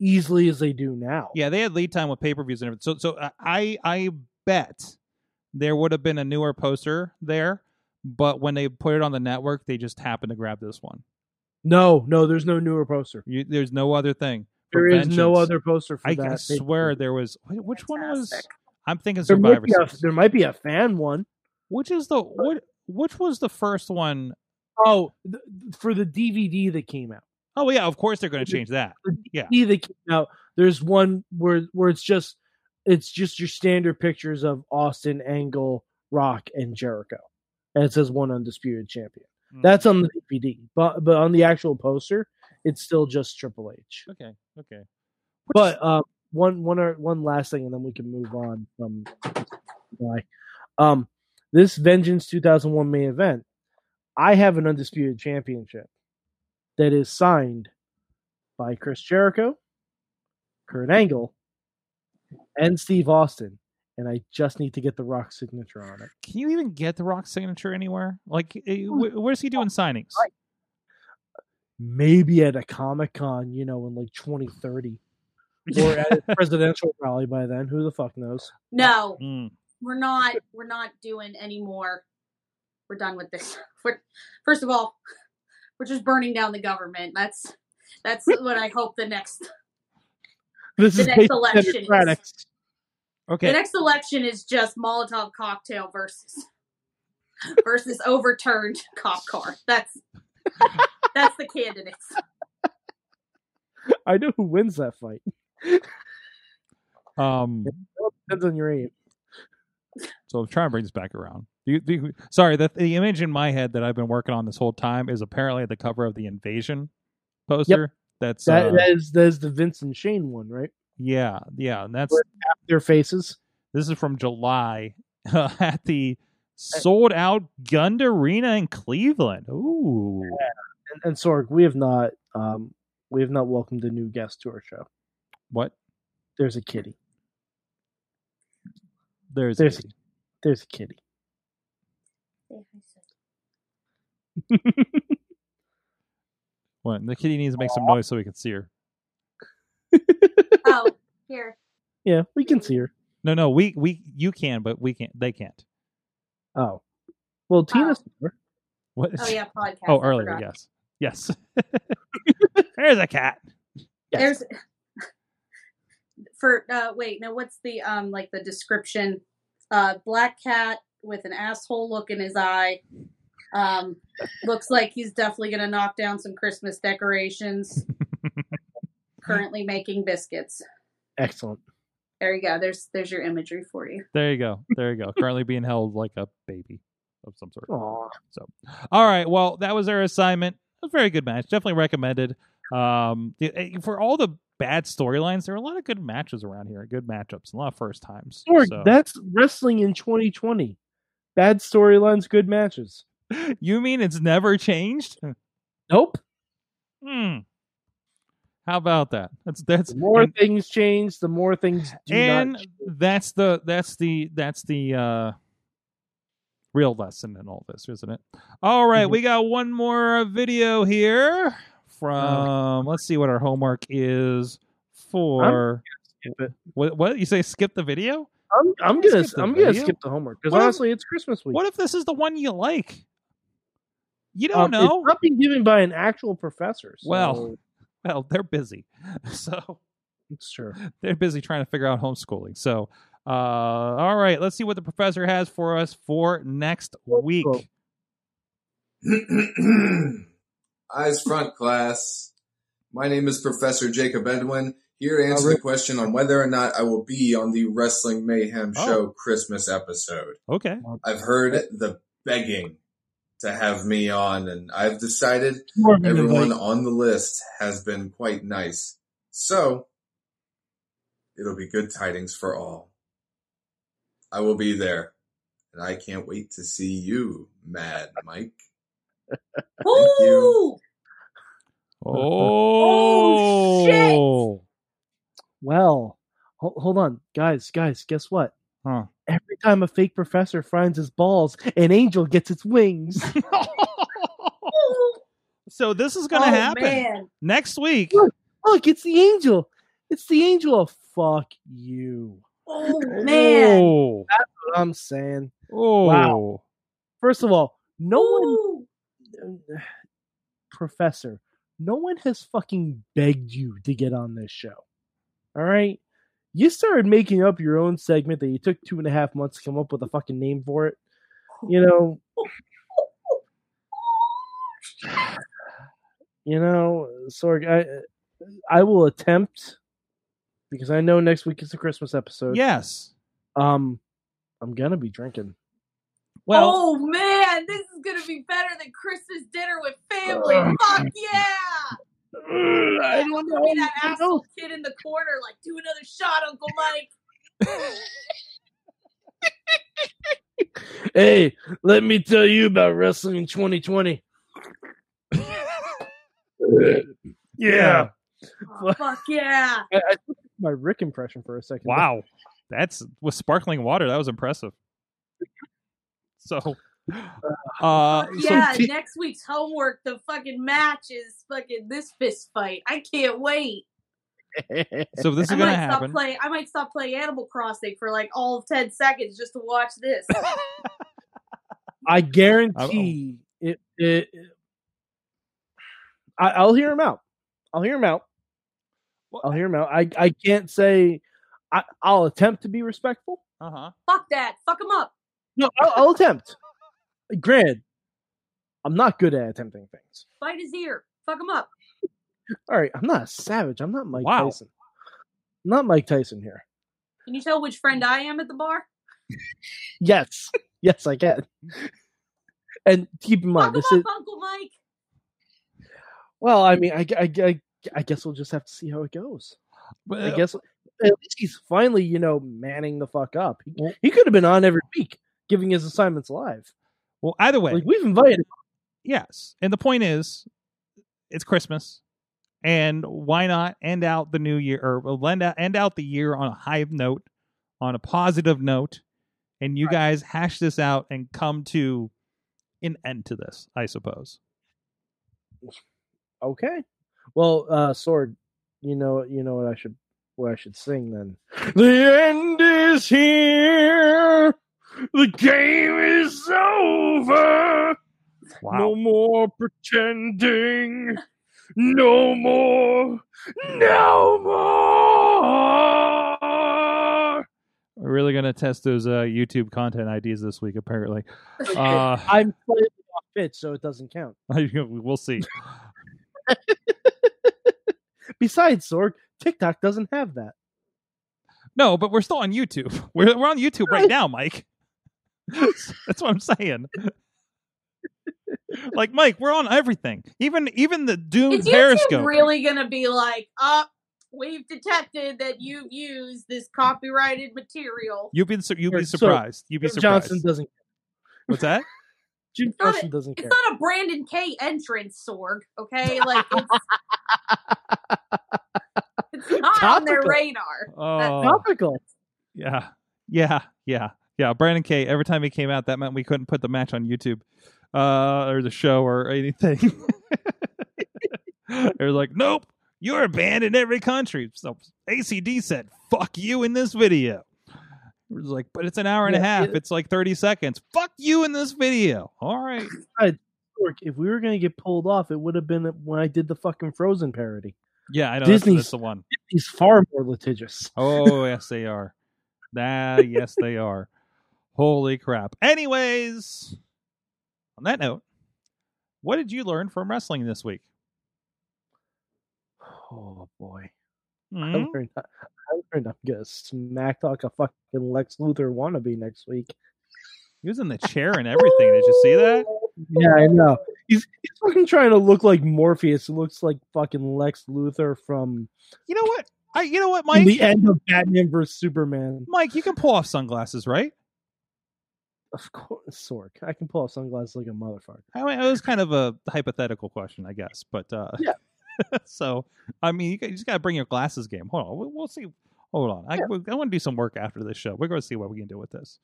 easily as they do now. Yeah, they had lead time with pay-per-views and everything. So, so I, I bet there would have been a newer poster there, but when they put it on the network, they just happened to grab this one. No, no, there's no newer poster. You, there's no other thing. There is no other poster for I that. I swear there was. Which one was? I'm thinking Survivor Series. There might be a fan one. Which is the what? Which was the first one? Oh, th- for the D V D that came out. Oh yeah, of course they're going to change that. The D V D yeah. that came out. There's one where where it's just it's just your standard pictures of Austin, Angle, Rock, and Jericho, and it says one undisputed champion. Mm-hmm. That's on the D V D, but but on the actual poster, it's still just Triple H. Okay, okay. Which... But uh, one one or one last thing, and then we can move on from um this Vengeance two thousand one main event. I have an undisputed championship that is signed by Chris Jericho, Kurt Angle, and Steve Austin, and I just need to get the Rock signature on it. Can you even get the Rock signature anywhere? Like, where's he doing signings? Maybe at a Comic-Con, you know, in like twenty thirty, or at a presidential rally by then. Who the fuck knows? No, mm. we're not. We're not doing anymore. We're done with this. We're, first of all, we're just burning down the government. That's that's what I hope the next this the is next election is. Okay. The next election is just Molotov cocktail versus versus overturned cop car. That's that's the candidates. I know who wins that fight. Um, it depends on your aim. So I'm trying to bring this back around. Do you, do you, sorry, the, the image in my head that I've been working on this whole time is apparently the cover of the Invasion poster. Yep. That's that, uh, that is that is the Vince and Shane one, right? Yeah, yeah, and that's their faces. This is from July uh, at the sold-out Gund Arena in Cleveland. Ooh, yeah. and, and Sorg, we have not um, we have not welcomed a new guest to our show. What? There's a kitty. There's there's a kitty. A, there's a kitty. What? The kitty needs to make some noise so we can see her. Oh, here. Yeah, we can see her. No, no, we we you can, but we can't. They can't. Oh, well, Tina's uh, here. What? Oh yeah, podcast. Oh, I earlier, forgot. yes, yes. There's a cat. Yes. There's for uh, wait. No, what's the um like the description? Uh, black cat with an asshole look in his eye. Um, looks like he's definitely going to knock down some Christmas decorations. Currently making biscuits. Excellent. There you go. There's there's your imagery for you. There you go. There you go. Currently being held like a baby of some sort. Aww. So, all right. Well, that was our assignment. It was a very good match. Definitely recommended. Um, for all the bad storylines, there are a lot of good matches around here. Good matchups and a lot of first times. Sure, so. That's wrestling in twenty twenty. Bad storylines, good matches. You mean it's never changed? Nope. Hmm. How about that? That's that's the more and, things change, the more things do and not change. that's the that's the that's the uh, real lesson in all this, isn't it? All right, mm-hmm. We got one more video here from. Okay. Let's see what our homework is for. Skip it. What, what you say? Skip the video? I'm I'm gonna I'm gonna skip the homework because honestly, it's Christmas week. What if this is the one you like? You don't um, know. It's not being given by an actual professor. So. Well, well, they're busy. So it's true. They're busy trying to figure out homeschooling. So, uh, all right, let's see what the professor has for us for next week. Eyes front, class. My name is Professor Jacob Edwin. Here to answer the question on whether or not I will be on the Wrestling Mayhem Show oh. Christmas episode. Okay. I've heard the begging to have me on, and I've decided everyone on the list has been quite nice. So, it'll be good tidings for all. I will be there, and I can't wait to see you, Mad Mike. Thank you. Oh, oh shit! Well, ho- hold on, guys, guys, guess what? Huh. Every time a fake professor finds his balls, an angel gets its wings. So this is going to oh, happen man. Next week. Look, look, it's the angel. It's the angel. Oh, fuck you. Oh, man. Oh. That's what I'm saying. Oh. Wow. First of all, no Ooh. one... Uh, professor, no one has fucking begged you to get on this show. All right, you started making up your own segment that you took two and a half months to come up with a fucking name for it. You know, you know, Sorg. I I will attempt because I know next week is the Christmas episode. Yes. Um, I'm gonna be drinking. Well, oh man, this is gonna be better than Christmas dinner with family. Uh, Fuck yeah. I don't know. Be that asshole kid in the corner, like, do another shot, Uncle Mike. Hey, let me tell you about wrestling in twenty twenty. Yeah. Oh, fuck yeah. I, I took my Rick impression for a second. Wow. That's with sparkling water. That was impressive. So. Uh, yeah, so t- next week's homework, the fucking match is fucking this fist fight. I can't wait. So this is I gonna might happen. Stop play, I might stop playing Animal Crossing for like all of ten seconds just to watch this. I guarantee Uh-oh. it. it, it I, I'll hear him out. I'll hear him out. I'll hear him out. I I can't say. I, I'll attempt to be respectful. Uh huh. Fuck that. Fuck him up. No, I'll, I'll attempt. Granted, I'm not good at attempting things. Bite his ear. Fuck him up. All right, I'm not a savage. I'm not Mike wow. Tyson. I'm not Mike Tyson here. Can you tell which friend I am at the bar? Yes. Yes, I can. And keep in mind, Fuck this him is... up, Uncle Mike! Well, I mean, I, I, I, I guess we'll just have to see how it goes. Well, I guess at least he's finally, you know, manning the fuck up. He, well, he could have been on every week, giving his assignments live. Well, either way, like we've invited. Yes. And the point is, it's Christmas. And why not end out the new year or end out, end out the year on a high note, on a positive note. And you right. guys hash this out and come to an end to this, I suppose. Okay. Well, uh, Sorg, you know, you know what I should, what I should sing then. The end is here. The game is over. Wow. No more pretending. No more. No more. We're really going to test those uh, YouTube content I Ds this week, apparently. Uh, I'm playing off pitch, so it doesn't count. We'll see. Besides, Sorg, TikTok doesn't have that. No, but we're still on YouTube. We're, we're on YouTube right now, Mike. That's what I'm saying. Like, Mike, we're on everything. Even even the doomed Periscope. Is YouTube really going to be like, uh, we've detected that you've used this copyrighted material. You'd be, you'd be surprised. So, you'd be Jim surprised. Johnson doesn't care. What's that? Jim Johnson doesn't care. It's not a Brandon K entrance, Sorg. Okay? Like, it's not topical. On their radar. Oh. That's topical. Yeah. Yeah. Yeah. Yeah, Brandon K. Every time he came out, that meant we couldn't put the match on YouTube uh, or the show or anything. They were like, nope, you're banned in every country. So A C D said, fuck you in this video. It was like, but it's an hour and yeah, a half. It, it's like thirty seconds. Fuck you in this video. All right. I, Network, if we were going to get pulled off, it would have been when I did the fucking Frozen parody. Yeah, I know. Disney's, that's, that's the one. Disney's far more litigious. Oh, yes, they are. Nah, yes, they are. Holy crap. Anyways, on that note, what did you learn from wrestling this week? Oh, boy. Mm-hmm. I learned, I learned I'm going to smack talk a fucking Lex Luthor wannabe next week. He was in the chair and everything. Did you see that? Yeah, I know. He's, he's fucking trying to look like Morpheus. It looks like fucking Lex Luthor from... You know what? I, you know what, Mike? The end of Batman versus Superman. Mike, you can pull off sunglasses, right? Of course, Sorg. I can pull off sunglasses like a motherfucker. I mean, it was kind of a hypothetical question, I guess. But, uh... Yeah. So, I mean, you just got to bring your glasses game. Hold on. We'll, we'll see. Hold on. I, yeah. I want to do some work after this show. We're going to see what we can do with this.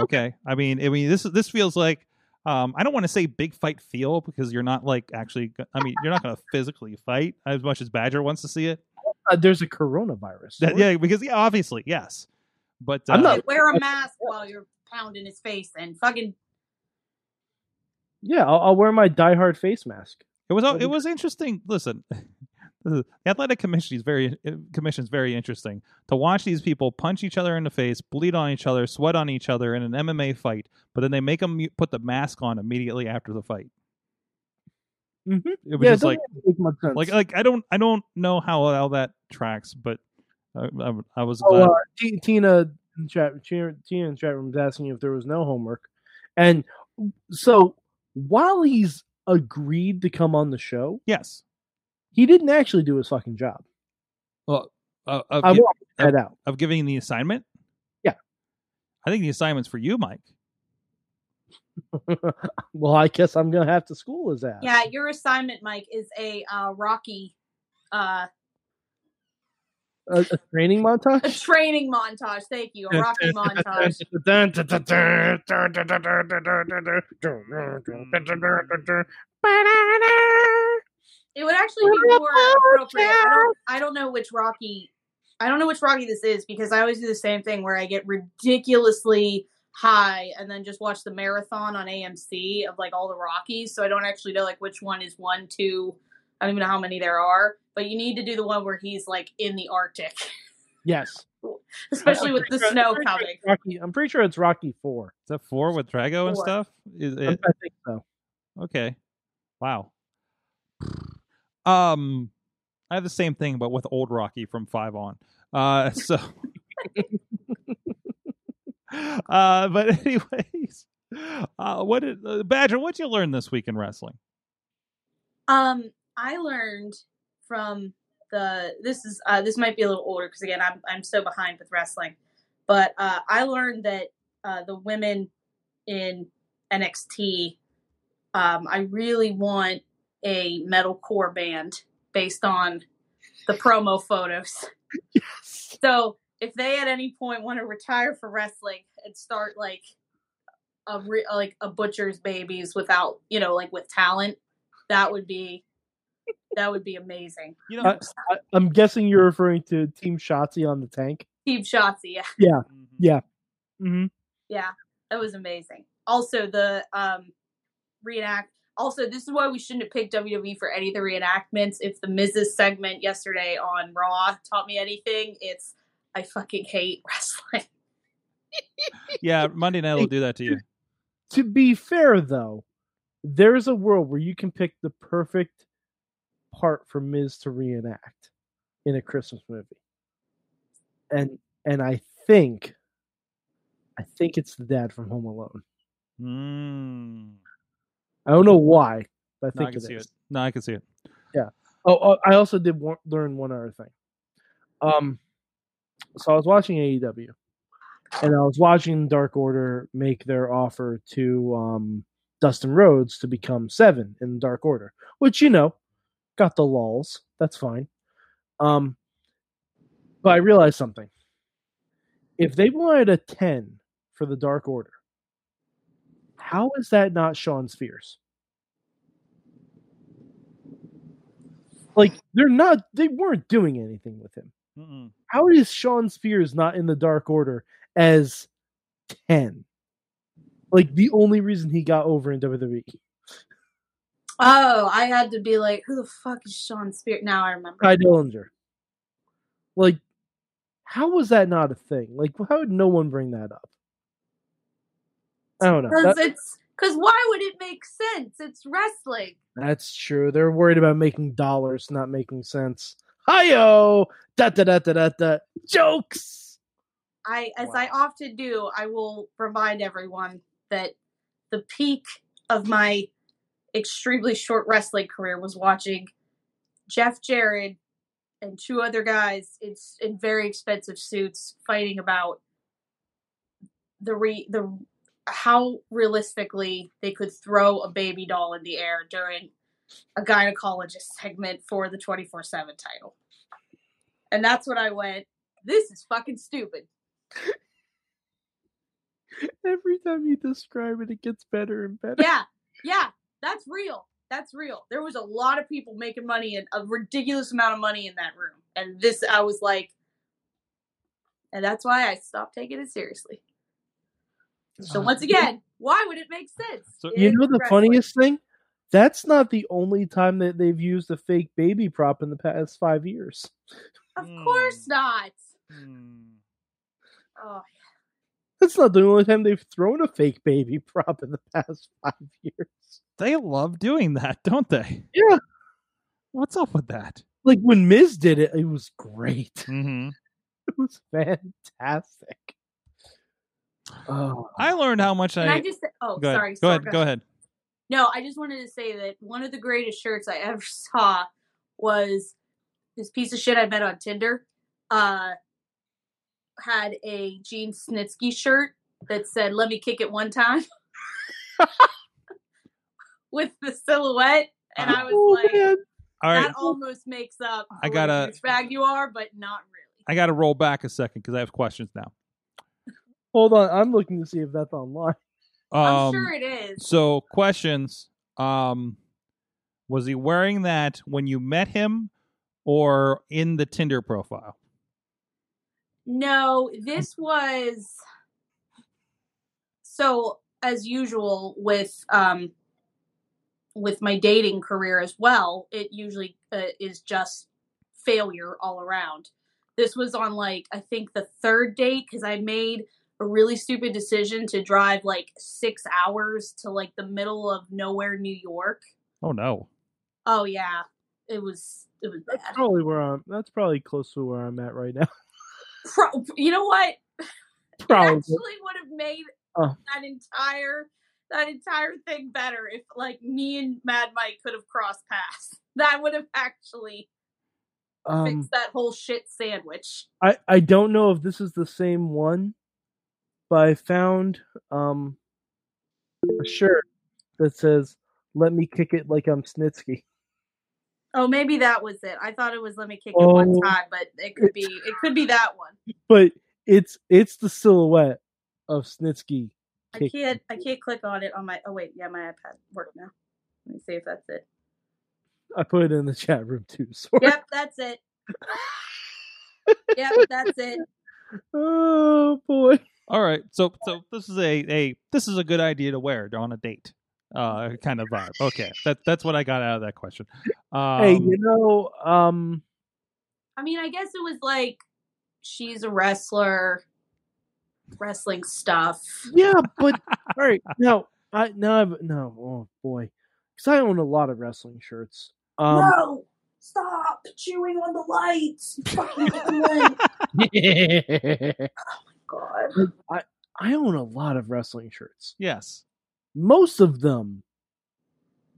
Okay. okay. I mean, I mean, this this feels like, um, I don't want to say big fight feel because you're not like actually, I mean, you're not going to physically fight as much as Badger wants to see it. Uh, there's a coronavirus. That, yeah, because yeah, obviously, yes. But uh, I'm not, wear a mask while you're pounding his face and fucking. Yeah, I'll, I'll wear my diehard face mask. It was it was interesting. Listen, the athletic commission is very commission is very interesting to watch. These people punch each other in the face, bleed on each other, sweat on each other in an M M A fight, but then they make them put the mask on immediately after the fight. Mm-hmm. It was yeah, just like, like like I don't I don't know how how that tracks, but I, I, I was oh, glad. Uh, T- Tina in chat Tina in chat room was asking if there was no homework, and so while he's agreed to come on the show. Yes. He didn't actually do his fucking job. Well, uh, of, I give, want that of, out. Of giving the assignment? Yeah. I think the assignment's for you, Mike. Well, I guess I'm going to have to school his ass. Yeah, your assignment, Mike, is a uh, Rocky... Uh, a, a training montage? A training montage. Thank you. A Rocky montage. It would actually be more appropriate. I don't, I don't know which Rocky... I don't know which Rocky this is because I always do the same thing where I get ridiculously high and then just watch the marathon on A M C of like all the Rockies. So I don't actually know like which one is one, two... I don't even know how many there are, but you need to do the one where he's like in the Arctic. Yes. Especially I'm with the sure, snow I'm coming. Sure Rocky, I'm pretty sure it's Rocky four. Is that four with Drago four. And stuff? Is it... I think so. Okay. Wow. Um, I have the same thing, but with old Rocky from five on. Uh, so, uh, but anyways, uh, what did uh, Badger? What'd you learn this week in wrestling? Um. I learned from the, this is, uh, this might be a little older because again, I'm, I'm so behind with wrestling, but, uh, I learned that, uh, the women in N X T, um, I really want a metalcore band based on the promo photos. Yes. So if they at any point want to retire for wrestling and start like a, re- like a Butcher's Babies without, you know, like with talent, that would be. That would be amazing. You know, I, I'm guessing you're referring to Team Shotzi on the tank. Team Shotzi, yeah, yeah, mm-hmm. yeah, mm-hmm. yeah. That was amazing. Also, the um, reenact. Also, this is why we shouldn't have picked W W E for any of the reenactments. If the Miz's segment yesterday on Raw taught me anything, it's I fucking hate wrestling. Yeah, Monday night will do that to you. To be fair, though, there's a world where you can pick the perfect part for Miz to reenact in a Christmas movie, and and I think, I think it's the dad from Home Alone. Mm. I don't know why, but I think no, I can it see is. It. No, I can see it. Yeah. Oh, oh I also did wa- learn one other thing. Um, so I was watching A E W, and I was watching Dark Order make their offer to um Dustin Rhodes to become Seven in Dark Order, which you know. Got the lulls. That's fine. Um, but I realized something. If they wanted a ten for the Dark Order, how is that not Sean Spears? Like, they're not, they weren't doing anything with him. Mm-mm. How is Sean Spears not in the Dark Order as ten? Like, the only reason he got over in W W E. Oh, I had to be like, who the fuck is Sean Spears? Now I remember. Ty Dillinger. Like, how was that not a thing? Like, how would no one bring that up? I don't know. Because that... it's because why would it make sense? It's wrestling. That's true. They're worried about making dollars, not making sense. Hi-yo! Da da da da da da. Jokes. I, as wow. I often do, I will remind everyone that the peak of my extremely short wrestling career was watching Jeff Jarrett and two other guys in, in very expensive suits fighting about the re, the how realistically they could throw a baby doll in the air during a gynecologist segment for the twenty-four seven title. And that's when I went, this is fucking stupid. Every time you describe it, it gets better and better. Yeah, yeah. That's real. That's real. There was a lot of people making money and a ridiculous amount of money in that room. And this, I was like, and that's why I stopped taking it seriously. So once again, why would it make sense? So, you know the funniest thing? That's not the only time that they've used a fake baby prop in the past five years. Of course not. Mm. Oh, that's not the only time they've thrown a fake baby prop in the past five years. They love doing that, don't they? Yeah. What's up with that? Like when Miz did it, it was great. Mm-hmm. It was fantastic. Oh, I learned how much I... I just... Oh, go sorry. Ahead. Go, sorry. Ahead. Go ahead. No, I just wanted to say that one of the greatest shirts I ever saw was this piece of shit I met on Tinder. Uh, had a Gene Snitsky shirt that said, "Let me kick it one time." With the silhouette, and I was oh, like, man. "That all right. almost makes up I what gotta, a bag you are, but not really." I got to roll back a second because I have questions now. Hold on, I'm looking to see if that's online. Um, I'm sure it is. So, questions: um, was he wearing that when you met him, or in the Tinder profile? No, this was so as usual with. Um, with my dating career as well, it usually uh, is just failure all around. This was on like, I think the third date, because I made a really stupid decision to drive like six hours to like the middle of nowhere, New York. Oh no. Oh yeah. It was, it was bad. That's probably where I'm, that's probably close to where I'm at right now. Pro- you know what? Probably. It actually would have made oh. that entire... that entire thing better if like me and Mad Mike could have crossed paths. That would have actually um, fixed that whole shit sandwich. I, I don't know if this is the same one, but I found um a shirt that says, "Let me kick it like I'm Snitsky." Oh, maybe that was it. I thought it was "Let me kick oh, it one time," but it could be it could be that one. But it's it's the silhouette of Snitsky. I can't. I can't click on it on my. Oh wait, yeah, my iPad worked now. Let me see if that's it. I put it in the chat room too. Sorry. Yep, that's it. Yep, that's it. Oh boy! All right, so so this is a, a this is a good idea to wear on a date, uh, kind of vibe. Okay, that that's what I got out of that question. Um, hey, you know, um, I mean, I guess it was like she's a wrestler. Wrestling stuff. Yeah, but all right. Now, I now I've no. Oh boy, because I own a lot of wrestling shirts. Um, no, stop chewing on the lights. You fucking light. Oh my god. I I own a lot of wrestling shirts. Yes, most of them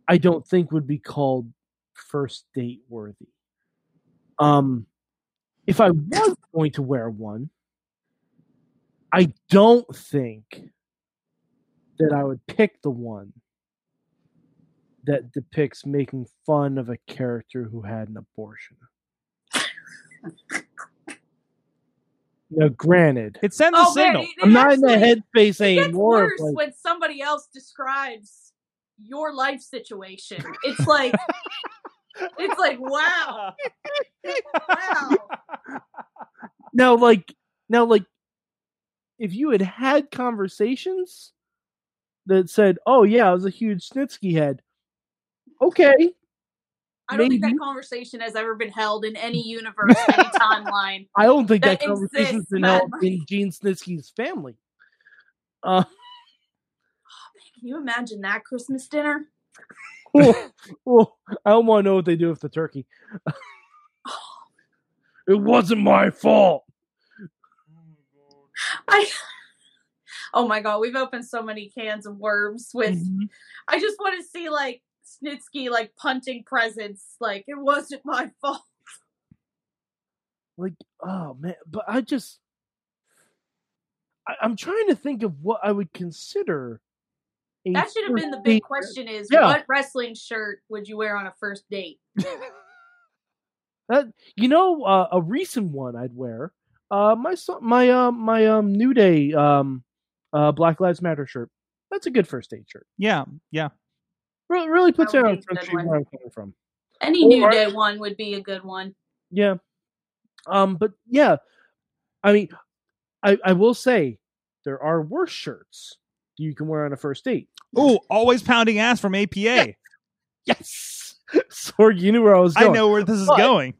I don't think would be called first date worthy. Um, if I was going to wear one. I don't think that I would pick the one that depicts making fun of a character who had an abortion. Now, granted, it sends oh, a signal. Man, it, it I'm not actually, in the headspace anymore. It gets worse like, when somebody else describes your life situation. It's like, it's like, wow, wow. Now, like, now, like. If you had had conversations that said, "Oh yeah, I was a huge Snitsky head," Okay. I don't Maybe. think that conversation has ever been held in any universe, any timeline. I don't think that, that conversation has been held in Gene Snitsky's family. Uh, Can you imagine that Christmas dinner? Well, well, I don't want to know what they do with the turkey. It wasn't my fault. I. Oh my God, we've opened so many cans of worms with. Mm-hmm. I just want to see like Snitsky like punting presents. Like it wasn't my fault. Like oh man, but I just. I, I'm trying to think of what I would consider. That should have been the big question is, yeah. What wrestling shirt would you wear on a first date? That, you know, uh, a recent one I'd wear. Uh, my son, my um, my um, New Day um, uh, Black Lives Matter shirt. That's a good first date shirt. Yeah, yeah. Really, really puts it out where I'm coming from. Any or, New Day one would be a good one. Yeah. Um, but yeah, I mean, I I will say there are worse shirts you can wear on a first date. Oh, always pounding ass from A P A. Yeah. Yes. Sorg, you knew where I was going. I know where this is but, going.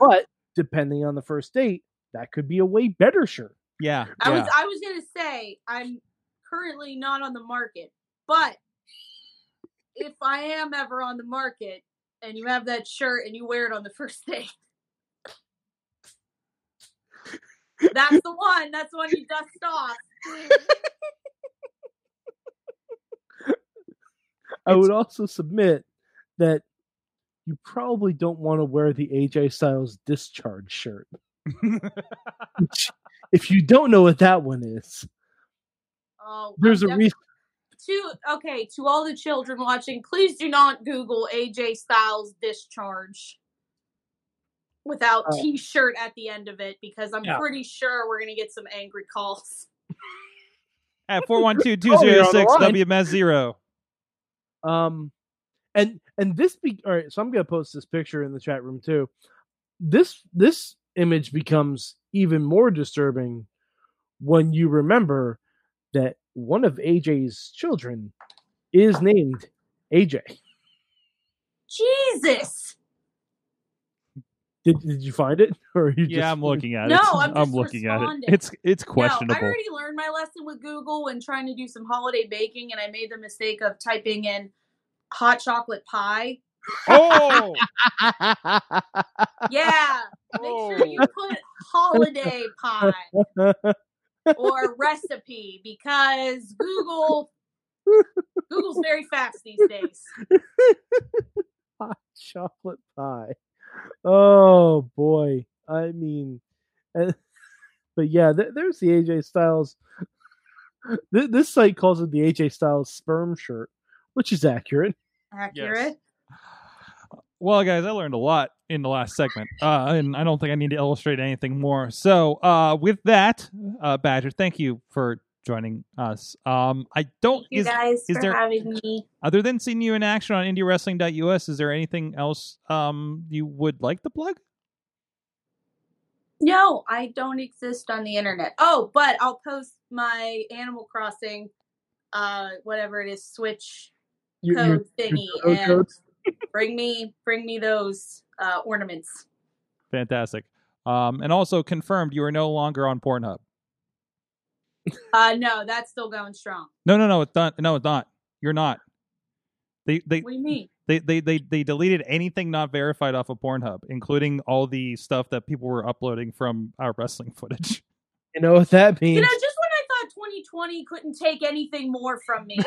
But depending on the first date, that could be a way better shirt. Yeah. I yeah. was I was going to say, I'm currently not on the market, but if I am ever on the market and you have that shirt and you wear it on the first date, that's the one. That's the one you dust off. I would also submit that you probably don't want to wear the A J Styles discharge shirt. Which, if you don't know what that one is, oh, there's I'm a def- reason. To, okay, to all the children watching, please do not Google A J Styles discharge without uh, T-shirt at the end of it, because I'm yeah. pretty sure we're going to get some angry calls. At four one two, two oh six, W M S zero. Um, and, and this, be- all right, so I'm going to post this picture in the chat room too. This, this image becomes even more disturbing when you remember that one of A J's children is named A J. Jesus. Did, did you find it? Or are you yeah, just... I'm looking at it. No, I'm, just I'm looking responding. at it. It's it's questionable. No, I already learned my lesson with Google when trying to do some holiday baking, and I made the mistake of typing in hot chocolate pie. Oh! Yeah. Make oh. sure you put holiday pie or recipe, because Google Google's very fast these days. Hot chocolate pie. Oh boy! I mean, uh, but yeah, th- there's the A J Styles. Th- this site calls it the A J Styles sperm shirt, which is accurate. Accurate. Yes. Well, guys, I learned a lot in the last segment, uh, and I don't think I need to illustrate anything more. So, uh, with that, uh, Badger, thank you for joining us. Um, I don't. Thank you is, guys is for there, having me. Other than seeing you in action on Indywrestling dot U S, is there anything else um, you would like to plug? No, I don't exist on the internet. Oh, but I'll post my Animal Crossing, uh, whatever it is, Switch you, code you're, thingy, you're and codes? bring me bring me those uh, ornaments. Fantastic. Um, and also confirmed, you are no longer on Pornhub. Uh, no, that's still going strong. No, no, no, it's not. No, it's not. You're not. They, they. What do you mean? They, they, they, they deleted anything not verified off of Pornhub, including all the stuff that people were uploading from our wrestling footage. You know what that means? You know, just when I thought twenty twenty couldn't take anything more from me.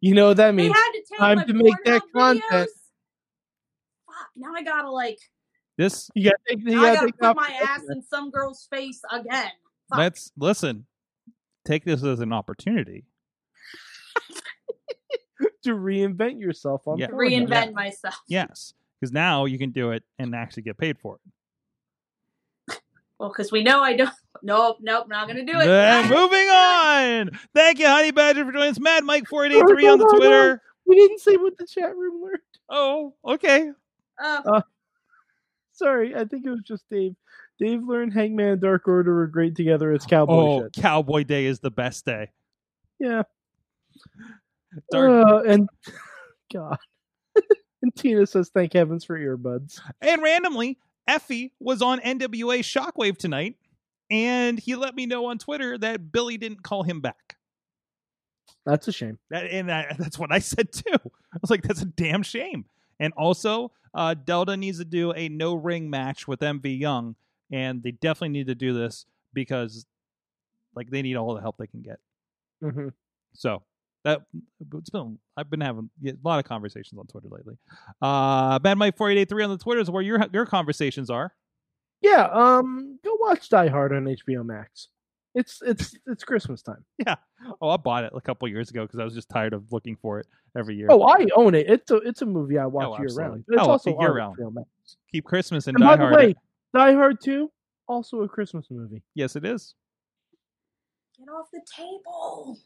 You know what that means? They had to take Time to Pornhub make that videos. Content. Fuck! Now I gotta like. This. You gotta, take, you gotta, I gotta take put my ass in some girl's face again. Fuck. Let's listen. Take this as an opportunity to reinvent yourself on yeah. reinvent yeah. myself. Yes, because now you can do it and actually get paid for it. Well, because we know I don't. Nope, nope, not gonna do it. And moving on. Thank you, Honey Badger, for joining us. Mad Mike four eight eight three on the Twitter. On. We didn't say what the chat room learned. Oh, okay. Uh, uh, sorry, I think it was just Dave. Dave learned Hangman and Dark Order were great together. It's cowboy oh, shit. Cowboy Day is the best day. Yeah. Dark uh, and God. And Tina says, thank heavens for earbuds. And randomly, Effie was on N W A Shockwave tonight, and he let me know on Twitter that Billy didn't call him back. That's a shame. That, and I, that's what I said, too. I was like, that's a damn shame. And also, uh, Delta needs to do a no-ring match with M V Young, and they definitely need to do this because, like, they need all the help they can get. Mm-hmm. So, that it's been, I've been having a lot of conversations on Twitter lately. Uh, Mad Mike four eight eight three on the Twitter is where your your conversations are. Yeah, um, go watch Die Hard on H B O Max. It's it's it's Christmas time. Yeah. Oh, I bought it a couple years ago because I was just tired of looking for it every year. Oh, I own it. It's a it's a movie I watch oh, year round. It's oh, also year round. Max. Keep Christmas and, and Die by Hard. By the way, Die Hard two also a Christmas movie. Yes, it is. Get off the table.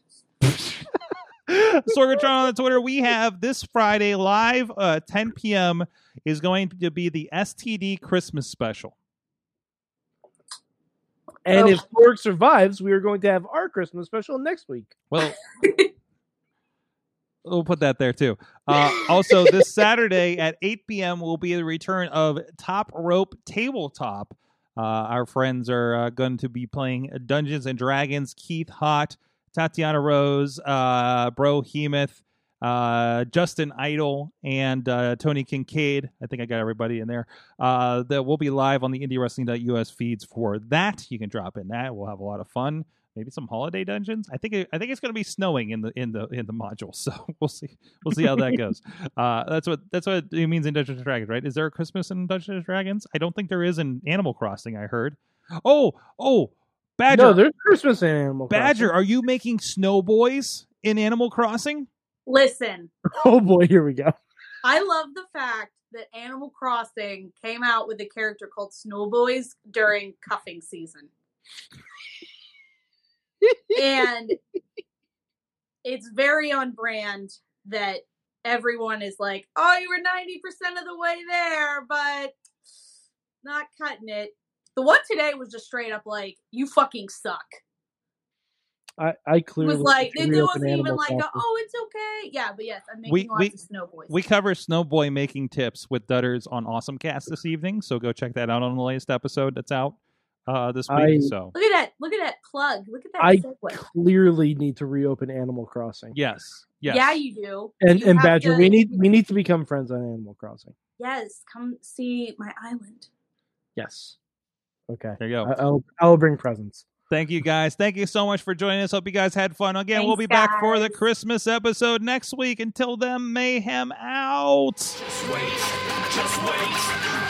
Sorgatron on the Twitter. We have this Friday live, uh, ten p.m. is going to be the S T D Christmas special. And oh. if Sorg survives, we are going to have our Christmas special next week. Well, we'll put that there too. Uh, also, this Saturday at eight p.m. will be the return of Top Rope Tabletop. Uh, our friends are uh, going to be playing Dungeons and Dragons. Keith Hott, Tatiana Rose, uh, Bro Hemuth, uh, Justin Idol, and uh, Tony Kincaid. I think I got everybody in there. Uh, that will be live on the Indywrestling dot U S feeds for that. You can drop in that. We'll have a lot of fun. Maybe some holiday dungeons. I think it, I think it's going to be snowing in the in the in the module. So we'll see we'll see how that goes. Uh, that's what that's what it means in Dungeons and Dragons, right? Is there a Christmas in Dungeons and Dragons? I don't think there is in Animal Crossing. I heard. Oh oh. Badger. No, there's Christmas in Animal Crossing. Badger, are you making snow boys in Animal Crossing? Listen. Oh, boy, here we go. I love the fact that Animal Crossing came out with a character called Snow Boys during cuffing season. And it's very on brand that everyone is like, oh, you were ninety percent of the way there, but not cutting it. The one today was just straight up like, you fucking suck. I, I clearly it was like, it wasn't even like, a, oh, it's okay. Yeah, but yes, I'm making we, lots we, of Snow Boys. We cover Snow Boy making tips with Dutters on Awesome Cast this evening, so go check that out on the latest episode that's out uh, this week. I, so Look at that. Look at that plug. Look at that I segue. Clearly need to reopen Animal Crossing. Yes. Yes. Yeah, you do. And, you and Badger, to, we need we need to become friends on Animal Crossing. Yes. Come see my island. Yes. Okay. There you go. I'll, I'll bring presents. Thank you, guys. Thank you so much for joining us. Hope you guys had fun. Again, Thanks, we'll be guys. back for the Christmas episode next week. Until then, mayhem out. Just wait. Just wait.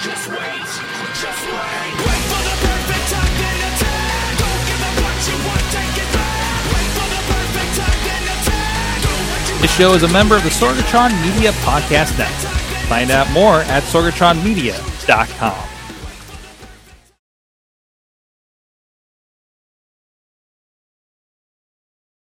Just wait. Just wait. Wait for the perfect time then attack. Don't give up what you want. Take it back. Wait for the perfect time then attack. Do what you want. This show is a member of the Sorgatron Media Podcast Network. Find out more at sorgatron media dot com.